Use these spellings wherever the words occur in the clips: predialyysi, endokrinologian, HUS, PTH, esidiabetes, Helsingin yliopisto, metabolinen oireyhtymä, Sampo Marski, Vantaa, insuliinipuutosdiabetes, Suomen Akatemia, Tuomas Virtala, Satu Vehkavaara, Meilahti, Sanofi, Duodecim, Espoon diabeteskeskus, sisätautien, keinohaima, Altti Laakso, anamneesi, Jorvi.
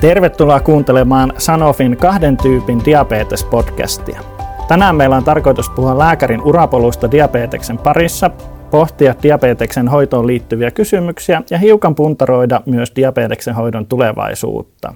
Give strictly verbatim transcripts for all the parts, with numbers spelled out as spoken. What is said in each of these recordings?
Tervetuloa kuuntelemaan Sanofin kahden tyypin diabetes-podcastia. Tänään meillä on tarkoitus puhua lääkärin urapolusta diabeteksen parissa, pohtia diabeteksen hoitoon liittyviä kysymyksiä ja hiukan puntaroida myös diabeteksen hoidon tulevaisuutta.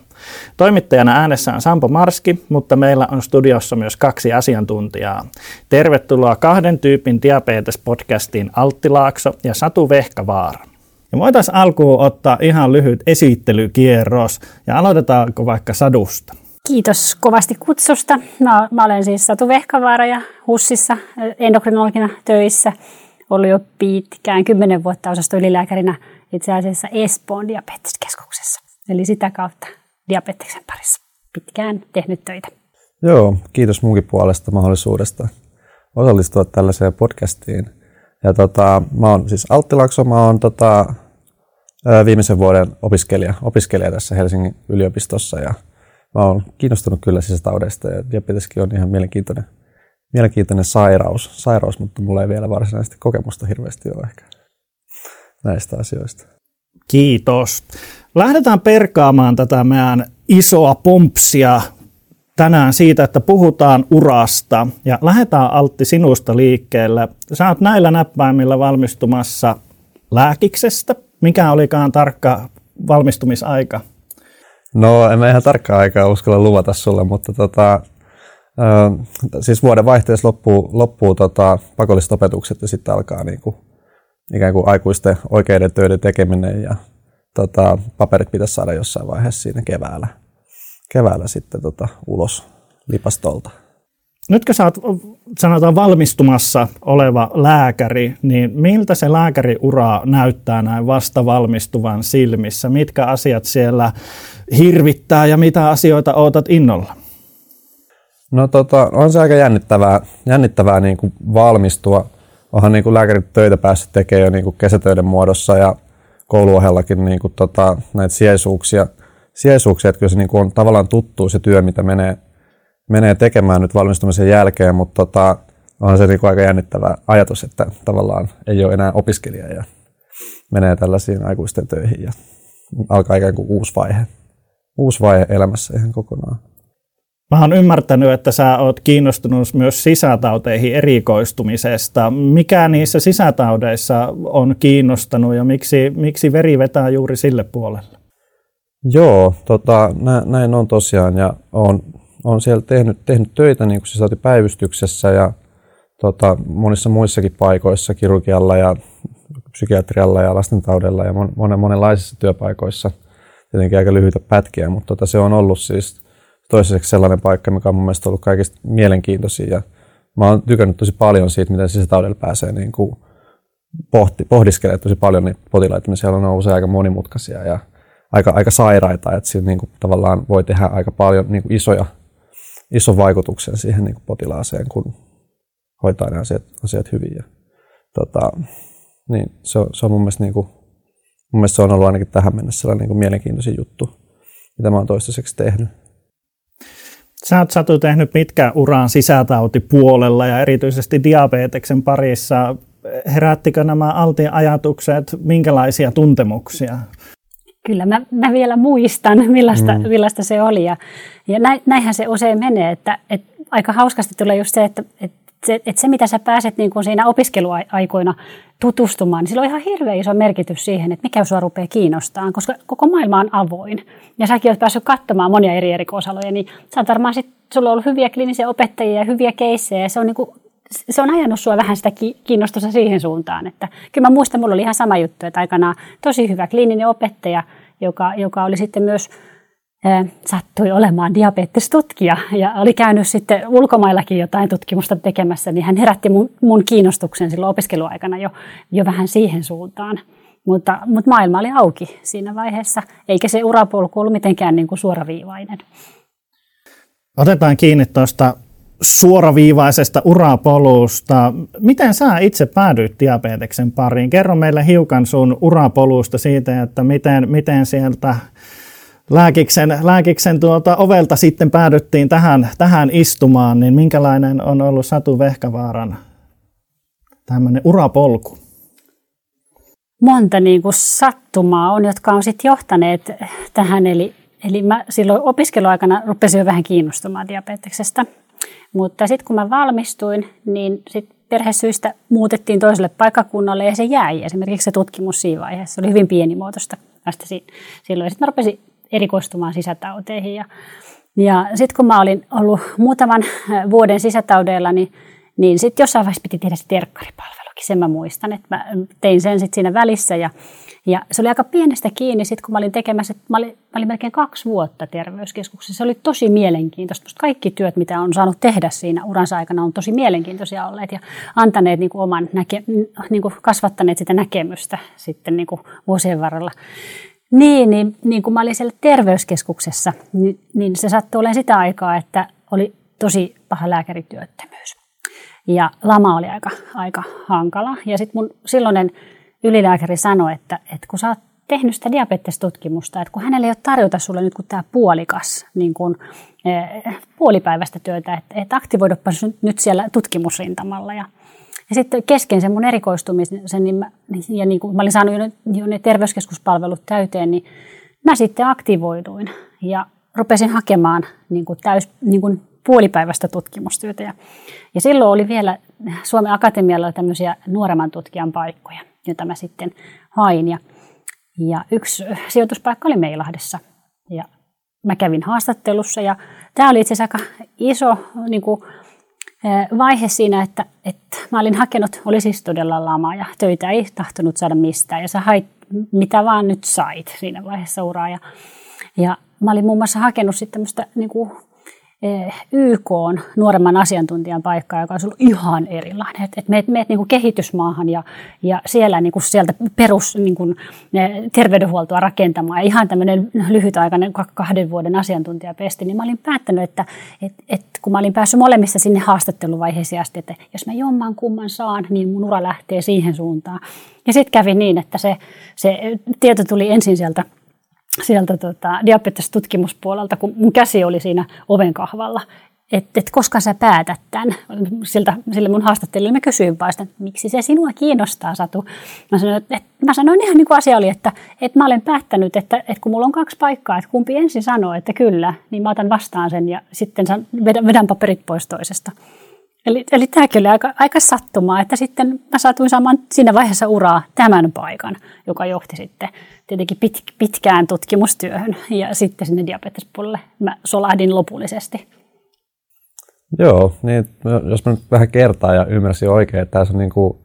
Toimittajana äänessä on Sampo Marski, mutta meillä on studiossa myös kaksi asiantuntijaa. Tervetuloa kahden tyypin diabetes-podcastiin Altti Laakso ja Satu Vehkavaara. Ja voitaisiin alkuun ottaa ihan lyhyt esittelykierros ja aloitetaanko vaikka Sadusta? Kiitos kovasti kutsusta. Mä, mä olen siis Satu Vehkavaara ja HUSissa endokrinologina töissä. Ollut jo pitkään, kymmenen vuotta osastoylilääkärinä itse asiassa Espoon diabeteskeskuksessa. Eli sitä kautta diabeteksen parissa pitkään tehnyt töitä. Joo, kiitos munkin puolesta mahdollisuudesta osallistua tällaiseen podcastiin. Ja tota, mä oon siis Altti Laakso, mä oon tota, viimeisen vuoden opiskelija, opiskelija tässä Helsingin yliopistossa. Ja mä oon kiinnostunut kyllä sisätaudeista ja diabeteskin on ihan mielenkiintoinen. Mielenkiintoinen sairaus, sairaus, mutta mulla ei vielä varsinaisesti kokemusta hirveästi ole ehkä näistä asioista. Kiitos. Lähdetään perkaamaan tätä meidän isoa pompsia tänään siitä, että puhutaan urasta. Ja lähdetään Altti sinusta liikkeelle. Sä oot näillä näppäimillä valmistumassa lääkiksestä. Mikä olikaan tarkka valmistumisaika? No en mä ihan tarkkaa aikaa uskalla luvata sulle, mutta tota... Öö, siis vuoden vaihteessa loppuu, loppuu tota, pakolliset opetukset ja sitten alkaa niinku, ikään kuin aikuisten oikeiden töiden tekeminen ja tota, paperit pitäisi saada jossain vaiheessa siinä keväällä, keväällä sitten tota, ulos lipastolta. Nytkö sä oot, sanotaan, valmistumassa oleva lääkäri, niin miltä se lääkäriura näyttää näin vasta valmistuvan silmissä? Mitkä asiat siellä hirvittää ja mitä asioita ootat innolla? No tota, on se aika jännittävää, jännittävää niin kuin valmistua. Onhan niin kuin lääkärit töitä päässyt tekemään jo niin kuin kesätöiden muodossa ja kouluohjellakin niin kuin tota, näitä sijaisuuksia. sijaisuuksia. Että kyllä se niin kuin on tavallaan tuttu se työ, mitä menee, menee tekemään nyt valmistumisen jälkeen, mutta tota, on se niin kuin aika jännittävä ajatus, että tavallaan ei ole enää opiskelija ja menee tällaisiin aikuisten töihin ja alkaa ikään kuin uusi vaihe, uusi vaihe elämässä ihan kokonaan. Mä oon ymmärtänyt, että sä oot kiinnostunut myös sisätauteihin erikoistumisesta. Mikä niissä sisätaudeissa on kiinnostanut ja miksi, miksi veri vetää juuri sille puolelle? Joo, tota, nä, näin on tosiaan ja on, on siellä tehnyt, tehnyt töitä niin kuin sisätautipäivystyksessä ja tota, monissa muissakin paikoissa, kirurgialla ja psykiatrialla ja lastentaudella ja mon, monen, monenlaisissa työpaikoissa. Tietenkin aika lyhyitä pätkiä, mutta tota, se on ollut siis toiseksi sellainen paikka, mikä on mun mielestä ollut kaikista mielenkiintoisia. Ja mä oon tykännyt tosi paljon siitä, miten sisätaudella pääsee niin kuin pohti, pohdiskelemaan tosi paljon niitä potilaita. Me siellä on usein aika monimutkaisia ja aika, aika sairaita, että siinä niin kuin tavallaan voi tehdä aika paljon niin kuin isoja, ison vaikutuksen siihen niin kuin potilaaseen, kun hoitaa ne asiat, asiat hyvin. Ja, tota, niin, se, on, se on mun mielestä, niin kuin, mun mielestä se on ollut ainakin tähän mennessä sellainen niin kuin mielenkiintoisin juttu, mitä mä oon toistaiseksi tehnyt. Sä oot, Satu, tehnyt pitkän uran sisätautipuolella ja erityisesti diabeteksen parissa. Herättikö nämä Altin ajatukset? Minkälaisia tuntemuksia? Kyllä mä, mä vielä muistan, millaista, mm. millaista se oli. Ja, ja näinhän se usein menee. Että, että aika hauskasti tulee just se, että, että Se, että se, mitä sä pääset niin kuin siinä opiskeluaikoina tutustumaan, niin sillä on ihan hirveän iso merkitys siihen, että mikä sua rupeaa kiinnostamaan, koska koko maailma on avoin. Ja säkin oot päässyt katsomaan monia eri erikoisaloja, niin sä oot varmaan sit, sulla on ollut hyviä kliinisiä opettajia ja hyviä keissejä, ja se on, niin kuin, se on ajanut sua vähän sitä kiinnostusta siihen suuntaan. Että, kyllä mä muistan, mulla oli ihan sama juttu, että aikanaan tosi hyvä kliininen opettaja, joka, joka oli sitten myös... sattui olemaan diabetestutkija ja oli käynyt sitten ulkomaillakin jotain tutkimusta tekemässä, niin hän herätti mun, mun kiinnostuksen silloin opiskeluaikana jo, jo vähän siihen suuntaan. Mutta, mutta maailma oli auki siinä vaiheessa, eikä se urapolku ollut mitenkään niin kuin suoraviivainen. Otetaan kiinni tuosta suoraviivaisesta urapolusta. Miten sä itse päädyit diabeteksen pariin? Kerro meille hiukan sun urapolusta siitä, että miten, miten sieltä... Lääkiksen, lääkiksen tuolta ovelta sitten päädyttiin tähän, tähän istumaan, niin minkälainen on ollut Satu Vehkavaaran tämmöinen urapolku? Monta niin kuin sattumaa on, jotka on sitten johtaneet tähän, eli, Eli mä silloin opiskeluaikana rupesin jo vähän kiinnostumaan diabeteksesta. Mutta sitten kun mä valmistuin, niin sit perhesyistä muutettiin toiselle paikkakunnalle ja se jäi. Esimerkiksi se tutkimus siinä vaiheessa oli hyvin pienimuotoista vasta silloin. Sitten mä rupesin erikoistumaan sisätauteihin. Ja, ja sitten kun mä olin ollut muutaman vuoden sisätaudeilla, niin, niin sitten jossain vaiheessa piti tehdä se terkkaripalvelukin. Sen mä muistan, että mä tein sen sitten siinä välissä. Ja, ja se oli aika pienestä kiinni sitten, kun mä olin tekemässä, mä olin, mä olin melkein kaksi vuotta terveyskeskuksessa. Se oli tosi mielenkiintoista. Musta kaikki työt, mitä on saanut tehdä siinä uransa aikana, on tosi mielenkiintoisia olleet ja antaneet niin kuin oman näke, niin kuin kasvattaneet sitä näkemystä sitten niin kuin vuosien varrella. Niin, niin, niin kun mä olin siellä terveyskeskuksessa, niin, niin se sattui olemaan sitä aikaa, että oli tosi paha lääkärityöttömyys. Ja lama oli aika, aika hankala. Ja sitten mun silloinen ylilääkäri sanoi, että, että kun sä oot tehnyt sitä diabetestutkimusta, että kun hänellä ei ole tarjota sulle nyt kun tämä puolikas niin kun, eh, puolipäiväistä työtä, että, että aktivoiduppa nyt siellä tutkimusrintamalla. Ja, ja sitten kesken sen mun erikoistumisen, niin mä, ja niin kun mä olin saanut jo ne, jo ne terveyskeskuspalvelut täyteen, niin mä sitten aktivoiduin ja rupesin hakemaan niin kun täys, niin kun puolipäiväistä tutkimustyötä. Ja, ja silloin oli vielä Suomen Akatemialla tämmöisiä nuoremman tutkijan paikkoja, jota mä sitten hain. Ja, ja yksi sijoituspaikka oli Meilahdessa. Ja mä kävin haastattelussa ja tämä oli itse asiassa aika iso niin kuin, vaihe siinä, että, että mä olin hakenut, oli siis todella lama ja töitä ei tahtonut saada mistään. Ja sä hait mitä vaan nyt sait siinä vaiheessa uraa. Ja, ja mä olin muun muassa hakenut sitten tämmöistä niin kuin Y K:n nuoremman asiantuntijan paikkaa, joka on ollut ihan erilainen. Että et meet, meet niinku kehitysmaahan ja, ja siellä niinku sieltä perus niinku, terveydenhuoltoa rakentamaan. Ja ihan tämmöinen lyhytaikainen kahden vuoden asiantuntijapesti. Niin mä olin päättänyt, että et, et, kun mä olin päässyt molemmissa sinne haastatteluvaiheeseen asti, että jos mä jomman kumman saan, niin mun ura lähtee siihen suuntaan. Ja sitten kävi niin, että se, se tieto tuli ensin sieltä sieltä tota, diabetestutkimuspuolelta, kun mun käsi oli siinä oven kahvalla, että et koska sä päätät tämän, siltä, sille mun haastattelijalle mä kysyin vaan sitä, miksi se sinua kiinnostaa, Satu. Mä sanoin, että, että, mä sanoin ihan niin kuin asia oli, että, että mä olen päättänyt, että, että kun mulla on kaksi paikkaa, että kumpi ensin sanoo, että kyllä, niin mä otan vastaan sen ja sitten vedän, vedän paperit pois toisesta. Eli, eli tämäkin oli aika, aika sattumaa, että sitten mä satuin saamaan siinä vaiheessa uraa tämän paikan, joka johti sitten tietenkin pit, pitkään tutkimustyöhön ja sitten sinne diabetespuolelle mä solahdin lopullisesti. Joo, niin jos mä nyt vähän kertaan ja ymmärsin oikein, että tässä on niin kuin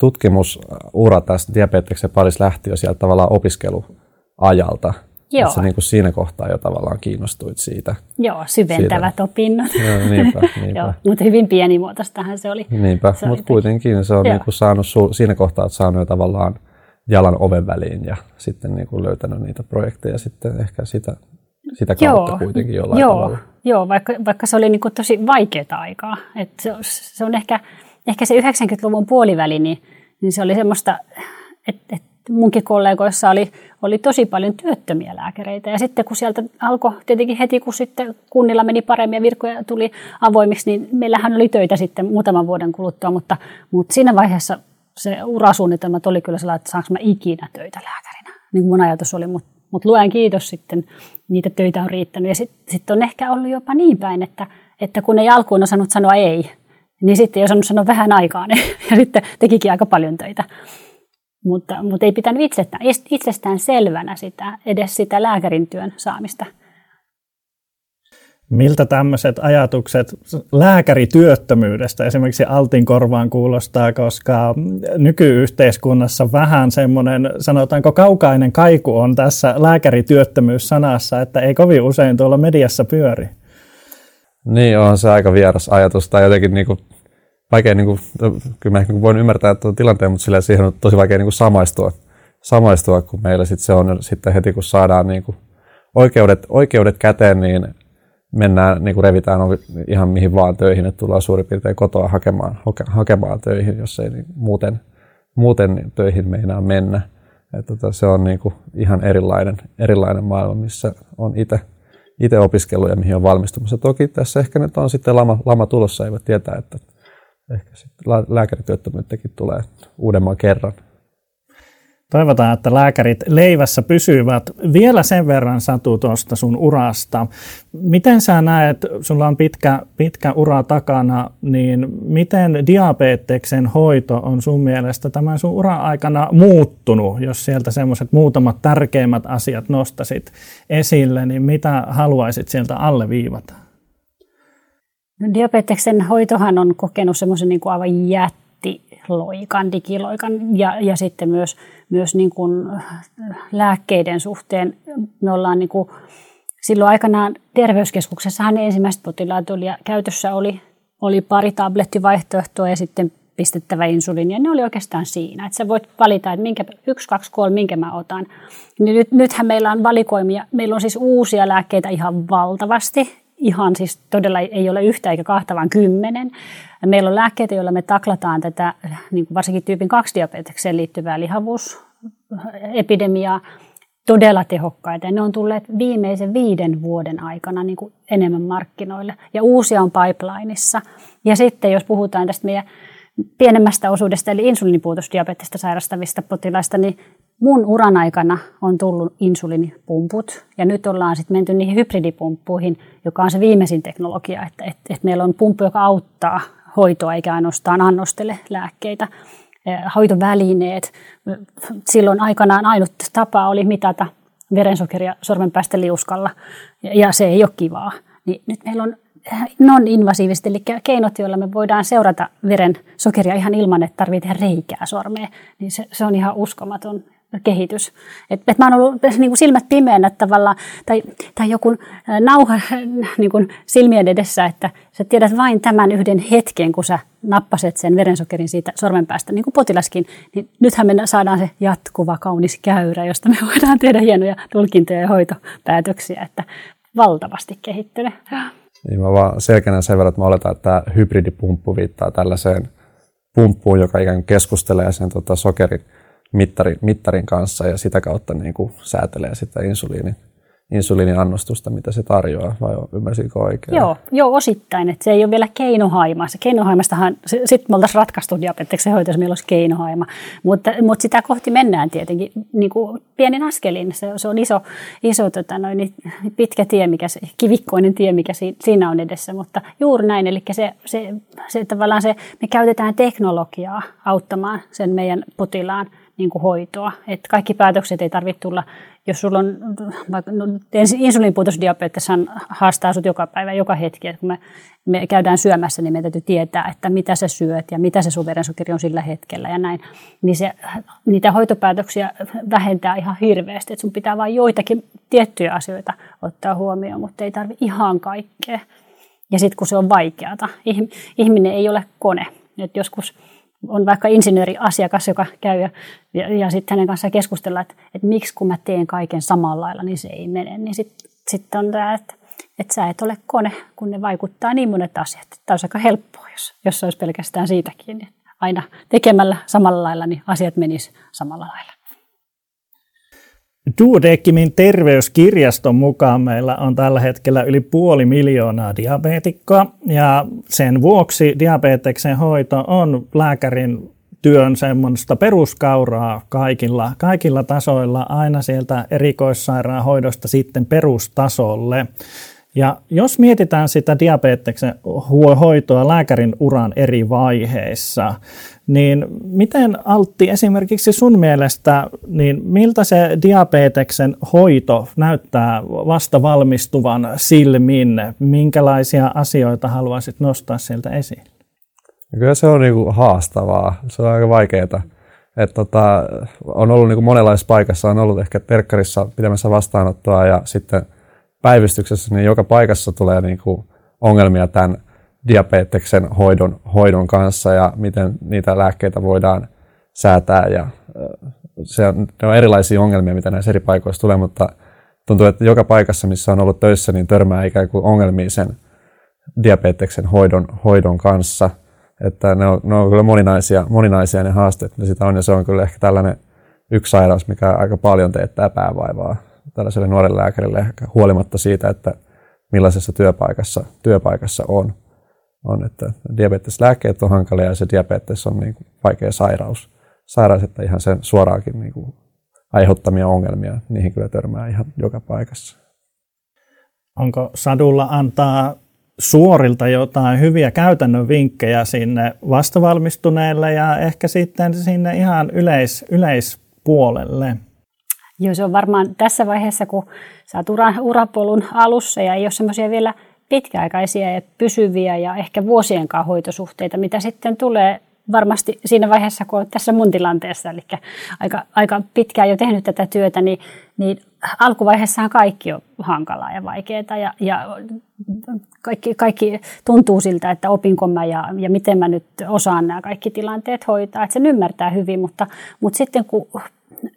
tutkimusura tässä diabeteksen parissa lähti jo sieltä tavallaan opiskeluajalta. Joo. Että sä niin kuin siinä kohtaa jo tavallaan kiinnostuit siitä. Joo, syventävät siitä opinnot. Joo, niinpä, niinpä. Joo, mutta hyvin pienimuotoistahan se oli. Niinpä, se mutta oli kuitenkin se on niin kuin saanut, siinä kohtaa olet saanut jo tavallaan jalan oven väliin ja sitten niin kuin löytänyt niitä projekteja sitten ehkä sitä, sitä kautta joo, kuitenkin jollain joo, tavalla. Joo, vaikka, vaikka se oli niin kuin tosi vaikeaa aikaa. Et se, se on ehkä, ehkä se yhdeksänkymmentäluvun puoliväli, niin, niin se oli semmoista, että et, munkin kollegoissa oli, oli tosi paljon työttömiä lääkäreitä ja sitten kun sieltä alkoi, tietenkin heti kun sitten kunnilla meni paremmin ja virkoja tuli avoimiksi, niin meillähän oli töitä sitten muutaman vuoden kuluttua, mutta, mutta siinä vaiheessa se urasuunnitelmat oli kyllä sellainen, että saanko mä ikinä töitä lääkärinä, niin kuin mun ajatus oli, mutta, mutta luen kiitos sitten, niitä töitä on riittänyt ja sitten sit on ehkä ollut jopa niin päin, että, että kun ei alkuun osannut sanoa ei, niin sitten ei osannut sanoa vähän aikaa niin, ja sitten tekikin aika paljon töitä. Mutta, mutta ei pitänyt itsestään, itsestään selvänä sitä, edes sitä lääkärin työn saamista. Miltä tämmöiset ajatukset lääkärityöttömyydestä esimerkiksi Altin korvaan kuulostaa, koska nykyyhteiskunnassa vähän semmoinen, sanotaanko kaukainen kaiku on tässä lääkärityöttömyyssanassa, että ei kovin usein tuolla mediassa pyöri. Niin, on se aika vieras ajatus tai jotenkin niinku vaikea, niin kuin, kyllä mä ehkä voin ymmärtää tuon tilanteen, mutta sillä siihen on tosi vaikea niin kuin samaistua, samaistua, kun meillä sit se on sitten heti, kun saadaan niin kuin oikeudet, oikeudet käteen, niin mennään, niin kuin revitään ihan mihin vaan töihin, että tullaan suurin piirtein kotoa hakemaan, hakemaan töihin, jos ei niin muuten, muuten töihin meinaa mennä. Että se on niin kuin ihan erilainen, erilainen maailma, missä on itse. itse opiskellut ja mihin on valmistumassa. Toki tässä ehkä nyt on sitten lama, lama tulossa, eivät tietää, että ehkä sitten lääkärityöttömyyttäkin tulee uudemman kerran. Toivotaan, että lääkärit leivässä pysyvät. Vielä sen verran, Satu, tuosta sun urasta. Miten sä näet, sulla on pitkä, pitkä ura takana, niin miten diabeteksen hoito on sun mielestä tämän sun uran aikana muuttunut? Jos sieltä semmoiset muutamat tärkeimmät asiat nostasit esille, niin mitä haluaisit sieltä alleviivata? No, diabeteksen hoitohan on kokenut semmoisen niin kuin aivan jättä. Loikan, digiloikan ja, ja sitten myös, myös niin kuin lääkkeiden suhteen. Me ollaan niin kuin, silloin aikanaan terveyskeskuksessahan ne ensimmäiset potilaat oli ja käytössä oli, oli pari tablettivaihtoehtoa ja sitten pistettävä insuliini. Ja ne oli oikeastaan siinä, että sä voit valita, että minkä, yksi, kaksi, kolme, minkä mä otan. Nyt, nythän meillä on valikoimia, meillä on siis uusia lääkkeitä ihan valtavasti. Ihan siis todella ei ole yhtä eikä kahta, vaan kymmenen. Meillä on lääkkeitä, joilla me taklataan tätä niin kuin varsinkin tyypin kaksi diabetekseen liittyvää lihavuusepidemiaa todella tehokkaita. Ja ne on tulleet viimeisen viiden vuoden aikana niin kuin enemmän markkinoille ja uusia on pipelineissa. Ja sitten jos puhutaan tästä meidän pienemmästä osuudesta eli insuliinipuutosdiabetesta sairastavista potilaista, niin mun uran aikana on tullut insuliinipumput ja nyt ollaan sitten menty niihin hybridipumppuihin, joka on se viimeisin teknologia, että et, et meillä on pumppu, joka auttaa hoitoa eikä ainoastaan annostele lääkkeitä, hoitovälineet. Silloin aikanaan ainut tapa oli mitata verensokeria sormenpäästä liuskalla ja se ei ole kivaa. Niin nyt meillä on non-invasiiviset, eli keinot, joilla me voidaan seurata veren sokeria ihan ilman, että tarvitsee tehdä reikää sormeen, niin se, se on ihan uskomaton kehitys. Et, et mä oon ollut niin kuin silmät pimeänä tavallaan, tai, tai joku nauha niin kuin silmien edessä, että sä tiedät vain tämän yhden hetken, kun sä nappaset sen verensokerin siitä sormen päästä, niin kuin potilaskin, niin nythän me saadaan se jatkuva kaunis käyrä, josta me voidaan tehdä hienoja tulkintoja ja hoitopäätöksiä, että valtavasti kehittynyt. Niin mä vaan selkeänä sen verran, että mä oletan, että tämä hybridipumppu viittaa tällaiseen pumppuun, joka ikään kuin keskustelee sen tota, sokerin mittarin, mittarin kanssa ja sitä kautta niin kuin säätelee sitä insuliinin, insuliinin annostusta, mitä se tarjoaa, vai ymmärsinkö oikein? Joo, joo, osittain, että se ei ole vielä keinohaimaassa. Keinohaimastahan, sitten me oltaisiin ratkaistu diabeteksen hoito, jos meillä olisi keinohaima, mutta, mutta sitä kohti mennään tietenkin niin kuin pienin askelin. Se, se on iso, iso tota, noin, pitkä tie, mikä se, kivikkoinen tie, mikä siinä on edessä, mutta juuri näin, eli se, se, se, tavallaan se, me käytetään teknologiaa auttamaan sen meidän potilaan niin kuin hoitoa. Et kaikki päätökset ei tarvitse tulla, jos sulla on, no, insuliinipuutosdiabeteshan haastaa sut joka päivä, joka hetki. Et kun me, me käydään syömässä, niin meidän täytyy tietää, että mitä sä syöt ja mitä se sun verensokeri on sillä hetkellä ja näin. Niin se, niitä hoitopäätöksiä vähentää ihan hirveästi. Et sun pitää vain joitakin tiettyjä asioita ottaa huomioon, mutta ei tarvitse ihan kaikkea. Ja sitten kun se on vaikeata, ihminen ei ole kone. Et joskus on vaikka insinööriasiakas, joka käy ja, ja, ja sitten hänen kanssaan keskustellaan, että, että miksi kun mä teen kaiken samalla lailla, niin se ei mene. Niin sitten sit on tämä, että, että sä et ole kone, kun ne vaikuttaa niin monet asiat. Tämä olisi aika helppoa, jos, jos se olisi pelkästään siitäkin. Aina tekemällä samalla lailla, niin asiat menis samalla lailla. Duodecimin terveyskirjaston mukaan meillä on tällä hetkellä yli puoli miljoonaa diabeetikkoa ja sen vuoksi diabeteksen hoito on lääkärin työn semmoista peruskauraa kaikilla, kaikilla tasoilla, aina sieltä erikoissairaanhoidosta sitten perustasolle. Ja jos mietitään sitä diabeteksen hoitoa lääkärin uran eri vaiheissa, niin miten Altti esimerkiksi sun mielestä, niin miltä se diabeteksen hoito näyttää vasta valmistuvan silmin? Minkälaisia asioita haluaisit nostaa sieltä esiin? Kyllä se on niinku haastavaa, se on aika vaikeaa. Et tota, on ollut niinku monenlaisessa paikassa, on ollut ehkä terkkarissa pitämässä vastaanottoa ja sitten päivystyksessä, niin joka paikassa tulee niin kuin ongelmia tämän diabeteksen hoidon, hoidon kanssa ja miten niitä lääkkeitä voidaan säätää. Ja se on, ne on erilaisia ongelmia, mitä näissä eri paikoissa tulee, mutta tuntuu, että joka paikassa, missä on ollut töissä, niin törmää ikään kuin ongelmia sen diabeteksen hoidon, hoidon kanssa. Että ne on, ne on kyllä moninaisia, moninaisia ne haasteet, mitä sitä on, ja se on kyllä ehkä tällainen yksi sairaus, mikä aika paljon teettää päävaivaa tällaiselle nuorelle lääkärille huolimatta siitä, että millaisessa työpaikassa, työpaikassa on. on että diabeteslääkkeet on hankalia ja se diabetes on niin vaikea sairaus, sairaus että ihan sen suoraakin niin kuin aiheuttamia ongelmia. Niihin kyllä törmää ihan joka paikassa. Onko Sadulla antaa suorilta jotain hyviä käytännön vinkkejä sinne vastavalmistuneille ja ehkä sitten sinne ihan yleis, yleispuolelle? Joo, se on varmaan tässä vaiheessa, kun sä oot ura, urapolun alussa ja ei ole semmoisia vielä pitkäaikaisia ja pysyviä ja ehkä vuosienkaan hoitosuhteita, mitä sitten tulee varmasti siinä vaiheessa, kun olet tässä mun tilanteessa, eli aika, aika pitkään jo tehnyt tätä työtä, niin, niin alkuvaiheessahan kaikki on hankalaa ja vaikeaa ja, ja kaikki, kaikki tuntuu siltä, että opinko mä ja, ja miten mä nyt osaan nämä kaikki tilanteet hoitaa, että sen ymmärtää hyvin, mutta, mutta sitten kun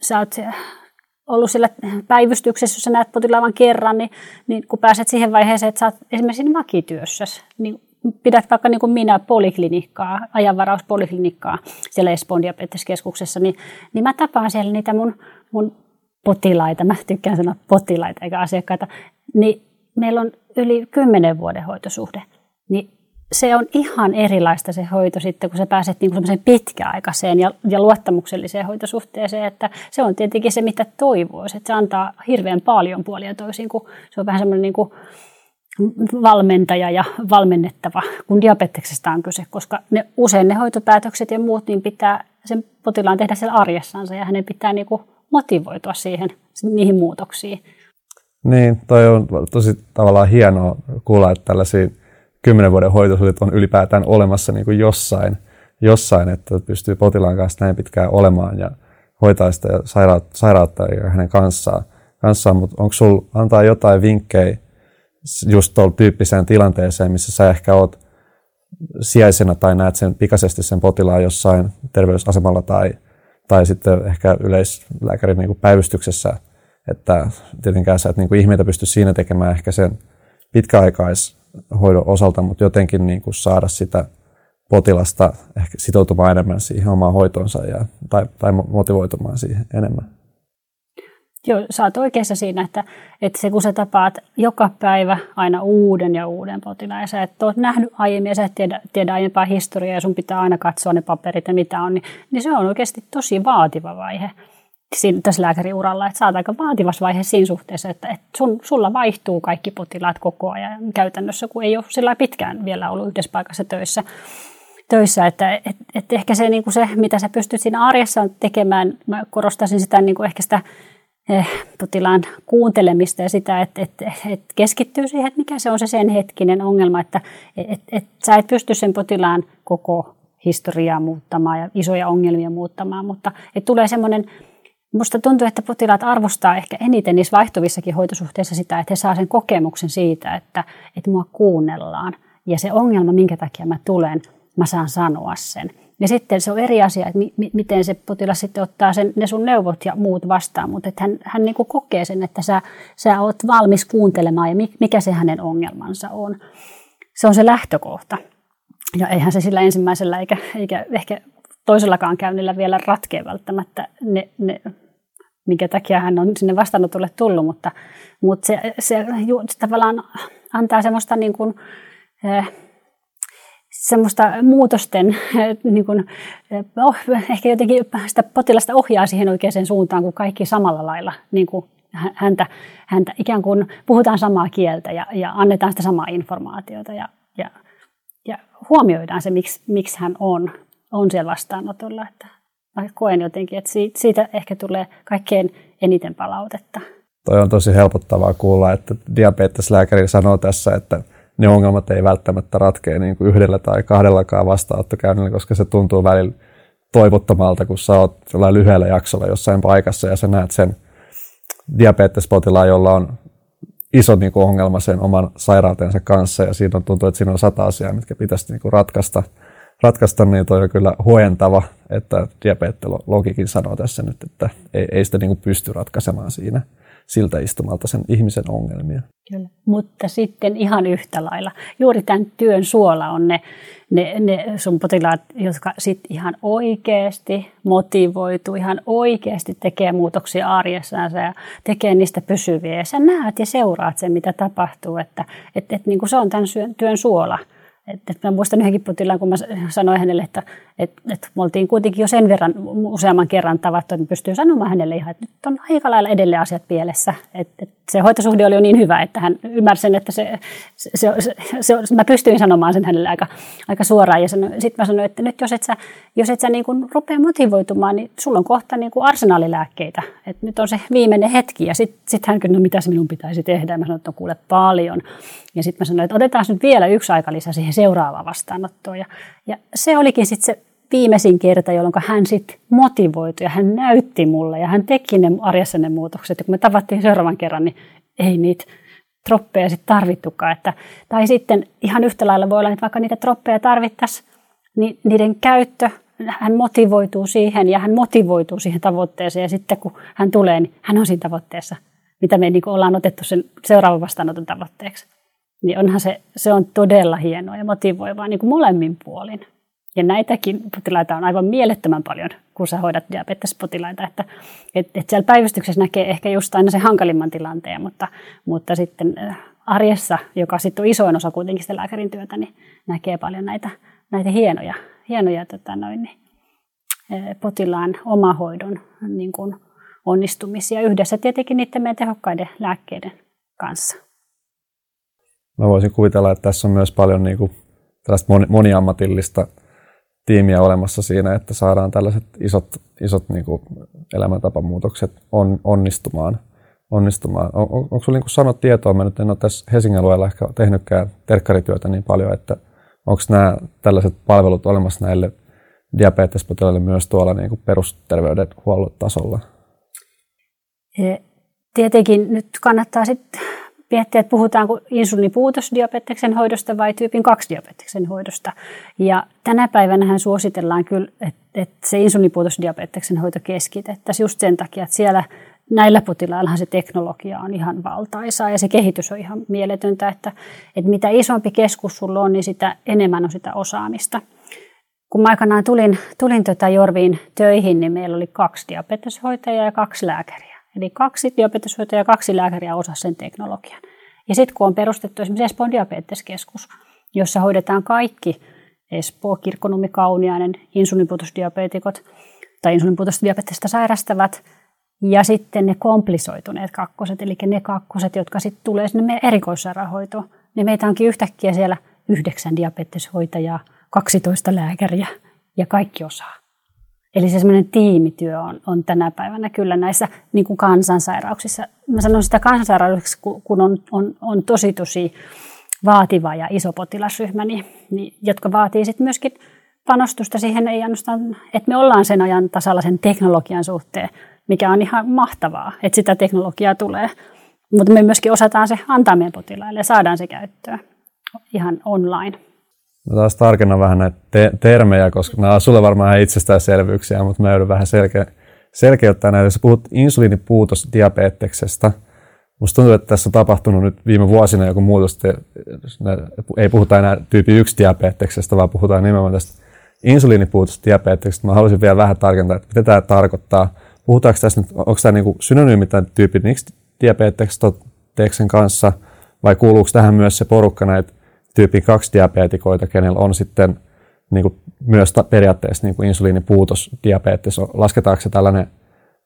sä oot ollut siellä päivystyksessä, jos sä näet potilaavan kerran, niin, niin kun pääset siihen vaiheeseen, että sä oot esimerkiksi vakityössäsi, niin pidät vaikka niin kuin minä poliklinikkaa, ajanvarauspoliklinikkaa siellä Espoon diabeteskeskuksessa, niin, niin mä tapaan siellä niitä mun, mun potilaita, mä tykkään sanoa potilaita eikä asiakkaita, niin meillä on yli kymmenen vuoden hoitosuhde, niin se on ihan erilaista se hoito sitten, kun sä pääset niin kuin semmoiseen pitkäaikaiseen ja, ja luottamukselliseen hoitosuhteeseen, että se on tietenkin se, mitä toivoisi, että se antaa hirveän paljon puolia toisin, kun se on vähän semmoinen niin kuin valmentaja ja valmennettava, kun diabeteksestä on kyse, koska ne, usein ne hoitopäätökset ja muut niin pitää sen potilaan tehdä siellä arjessansa ja hänen pitää niin kuin motivoitua siihen, niihin muutoksiin. Niin, toi on tosi tavallaan hienoa kuulla, että tällaisia kymmenen vuoden hoitosuhteet on ylipäätään olemassa niin kuin jossain, jossain, että pystyy potilaan kanssa näin pitkään olemaan ja hoitaa sitä ja sairauttaa hänen kanssaan, kanssaan. Mutta onko sinulla antaa jotain vinkkejä just tuolla tyyppiseen tilanteeseen, missä sä ehkä oot sijaisena tai näet sen pikaisesti sen potilaan jossain terveysasemalla tai, tai sitten ehkä yleislääkärin niin kuin päivystyksessä, että tietenkään sä et niin kuin ihmeitä pysty siinä tekemään ehkä sen pitkäaikaishoidon osalta, mutta jotenkin niin kuin saada sitä potilasta ehkä sitoutumaan enemmän siihen omaan hoitoonsa ja, tai, tai motivoitumaan siihen enemmän. Joo, sä oot oikeassa siinä, että, että se kun sä tapaat joka päivä aina uuden ja uuden potilaan ja sä et ole nähnyt aiemmin ja sä et tiedä, tiedä aiempaa historiaa ja sun pitää aina katsoa ne paperit ja mitä on, niin, niin se on oikeasti tosi vaativa vaihe siinä, tässä lääkäriuralla, että sä oot aika vaativas vaihe siinä suhteessa, että, että sun, sulla vaihtuu kaikki potilaat koko ajan käytännössä, kun ei ole sillä pitkään vielä ollut yhdessä paikassa töissä. Töissä, että et, et ehkä se, niin kuin se, mitä sä pystyt siinä arjessa tekemään, mä korostaisin sitä niin kuin ehkä sitä potilaan kuuntelemista ja sitä, että, että, että keskittyy siihen, että mikä se on se sen hetkinen ongelma, että, että, että sä et pysty sen potilaan koko historiaa muuttamaan ja isoja ongelmia muuttamaan, mutta että tulee semmoinen, musta tuntuu, että potilaat arvostaa ehkä eniten niissä vaihtuvissakin hoitosuhteissa sitä, että he saa sen kokemuksen siitä, että, että mua kuunnellaan ja se ongelma, minkä takia mä tulen, mä saan sanoa sen. Ja sitten se on eri asia, että mi- miten se potilas sitten ottaa sen, ne sun neuvot ja muut vastaan, mutta että hän, hän niin kuin kokee sen, että sä, sä oot valmis kuuntelemaan ja mikä se hänen ongelmansa on. Se on se lähtökohta. Ja eihän se sillä ensimmäisellä eikä, eikä ehkä toisellakaan käynnillä vielä ratkea välttämättä ne, ne minkä takia hän on sinne vastaanotolle tullut, mutta, mutta se, se, se tavallaan antaa semmoista niin kuin semmoista muutosten, niin kuin, oh, ehkä jotenkin sitä potilasta ohjaa siihen oikeaan suuntaan, kun kaikki samalla lailla niin kuin häntä, häntä ikään kuin puhutaan samaa kieltä ja, ja annetaan sitä samaa informaatiota ja, ja, ja huomioidaan se, miksi, miksi hän on, on siellä vastaanotolla. Että mä koen jotenkin, että siitä, siitä ehkä tulee kaikkein eniten palautetta. Toi on tosi helpottavaa kuulla, että diabeteslääkäri sanoo tässä, että ne ongelmat ei välttämättä ratkea niin kuin yhdellä tai kahdellakaan vastaanottokäynnillä, koska se tuntuu välillä toivottomalta, kun sä oot jollain lyhyellä jaksolla jossain paikassa ja sä näet sen diabetespotilaan, jolla on iso niin kuin ongelma sen oman sairautensa kanssa ja siinä tuntuu, että siinä on sata asiaa, mitkä pitäisi niin kuin ratkaista, ratkaista, niin toi on kyllä huojentava, että diabetologikin sanoo tässä nyt, että ei, ei sitä niin kuin pysty ratkaisemaan siinä. Siltä istumalta sen ihmisen ongelmia. Kyllä. Mutta sitten ihan yhtä lailla. Juuri tämän työn suola on ne, ne, ne sun potilaat, jotka sitten ihan oikeasti motivoituu, ihan oikeasti tekee muutoksia arjessansa ja tekee niistä pysyviä. Ja sä näet ja seuraat sen, mitä tapahtuu. Että, et, et, niin kuin se on tämän työn suola. Että mä muistan yhdenkin potilaan, kun mä sanoin hänelle, että, että, että me oltiin kuitenkin jo sen verran useamman kerran tavattu, että pystyy sanomaan hänelle ihan, että nyt on aika lailla edelleen asiat pielessä. Että, että se hoitosuhde oli jo niin hyvä, että hän ymmärsi, että se, se, se, se, se, mä pystyin sanomaan sen hänelle aika, aika suoraan. Ja sitten mä sanoin, että nyt jos et sä, jos et sä niin kuin rupea motivoitumaan, niin sulla on kohta niin kuin arsenaalilääkkeitä. Että nyt on se viimeinen hetki. Ja sitten sit hän kyllä, no mitä minun pitäisi tehdä? Ja mä sanoin, että on kuule paljon. Ja sitten mä sanoin, että otetaan nyt vielä yksi aika lisä siihen seuraavaan vastaanottoon. Ja, ja se olikin sitten se viimeisin kerta, jolloin hän sitten motivoitui ja hän näytti mulle ja hän teki ne arjessa ne muutokset. Ja kun me tavattiin seuraavan kerran, niin ei niitä troppeja sitten tarvittukaan. Että, tai sitten ihan yhtä lailla voi olla, että vaikka niitä troppeja tarvittaisiin, niin niiden käyttö, hän motivoituu siihen ja hän motivoituu siihen tavoitteeseen. Ja sitten kun hän tulee, niin hän on siinä tavoitteessa, mitä me niin ollaan otettu sen seuraavan vastaanoton tavoitteeksi. Niin onhan se, se on todella hienoa ja motivoivaa niin kuin molemmin puolin. Ja näitäkin potilaita on aivan mielettömän paljon, kun sä hoidat diabetespotilaita. Että et, et siellä päivystyksessä näkee ehkä just aina sen hankalimman tilanteen, mutta, mutta sitten arjessa, joka sitten on isoin osa kuitenkin sitä lääkärin työtä, niin näkee paljon näitä, näitä hienoja, hienoja tota noin, potilaan omahoidon niin kuin onnistumisia yhdessä tietenkin niiden meidän tehokkaiden lääkkeiden kanssa. Mä voisin kuvitella, että tässä on myös paljon niin kuin tällaista moniammatillista tiimiä olemassa siinä, että saadaan tällaiset isot, isot niin kuin elämäntapamuutokset on, onnistumaan. onnistumaan. On, on, onko sinulla niin sanot tietoa? Mä nyt en ole tässä Helsingin alueella ehkä tehnytkään terkkarityötä niin paljon, että onko nämä tällaiset palvelut olemassa näille diabetespotilaille myös tuolla niin kuin perusterveydenhuollon tasolla? Tietenkin nyt kannattaa sitten miettiä, että puhutaanko insuliinipuutosdiabeteksen hoidosta vai tyypin kaksi diabeteksen hoidosta. Ja tänä päivänähän suositellaan kyllä, että, että se insuliinipuutosdiabeteksen hoito keskitettäisiin just sen takia, että siellä näillä potilaillahan se teknologia on ihan valtaisaa ja se kehitys on ihan mieletöntä, että, että mitä isompi keskus sulla on, niin sitä enemmän on sitä osaamista. Kun mä aikanaan tulin, tulin tuota Jorviin töihin, niin meillä oli kaksi diabeteshoitajaa ja kaksi lääkäriä. Eli kaksi diabeteshoitajaa ja kaksi lääkäriä osasi sen teknologian. Ja sitten kun on perustettu esimerkiksi Espoon diabeteskeskus, jossa hoidetaan kaikki Espoo, Kirkkonummi, Kauniainen, insuliinipuutosdiabeetikot tai insuliinipuutosdiabetesta sairastavat ja sitten ne komplisoituneet kakkoset, eli ne kakkoset, jotka sitten tulee sinne meidän erikoissairaanhoitoon, niin meitä onkin yhtäkkiä siellä yhdeksän diabeteshoitajaa, kaksitoista lääkäriä ja kaikki osaa. Eli se semmoinen tiimityö on, on tänä päivänä kyllä näissä niin kuin kansansairauksissa. Mä sanon sitä kansansairauksiksi, kun on, on, on tosi tosi vaativa ja iso potilasryhmä, niin, niin, jotka vaatii sitten myöskin panostusta siihen, ei ainoastaan, että me ollaan sen ajan tasalla sen teknologian suhteen, mikä on ihan mahtavaa, että sitä teknologiaa tulee. Mutta me myöskin osataan se antaa meidän potilaille ja saadaan se käyttöön ihan online. Mä taas tarkennan vähän näitä te- termejä, koska nämä on sulle varmaan itsestäänselvyyksiä, mutta mä joudun vähän selke- selkeyttää näitä. Jos puhut insuliinipuutosdiabeteksestä, musta tuntuu, että tässä on tapahtunut nyt viime vuosina joku muutos. Ei puhuta enää tyypin yksi diabeteksestä, vaan puhutaan nimenomaan tästä insuliinipuutosdiabeteksestä. Mä haluaisin vielä vähän tarkentaa, että mitä tämä tarkoittaa. Puhutaanko tässä nyt, onko tämä niin kuin synonyymi tämän tyypin yksi diabeteksen kanssa, vai kuuluuko tähän myös se porukka näitä tyypin kaksi diabeetikoita, kenellä on sitten niin kuin myös ta- periaatteessa niin kuin insuliinipuutosdiabetes. Lasketaanko se tällainen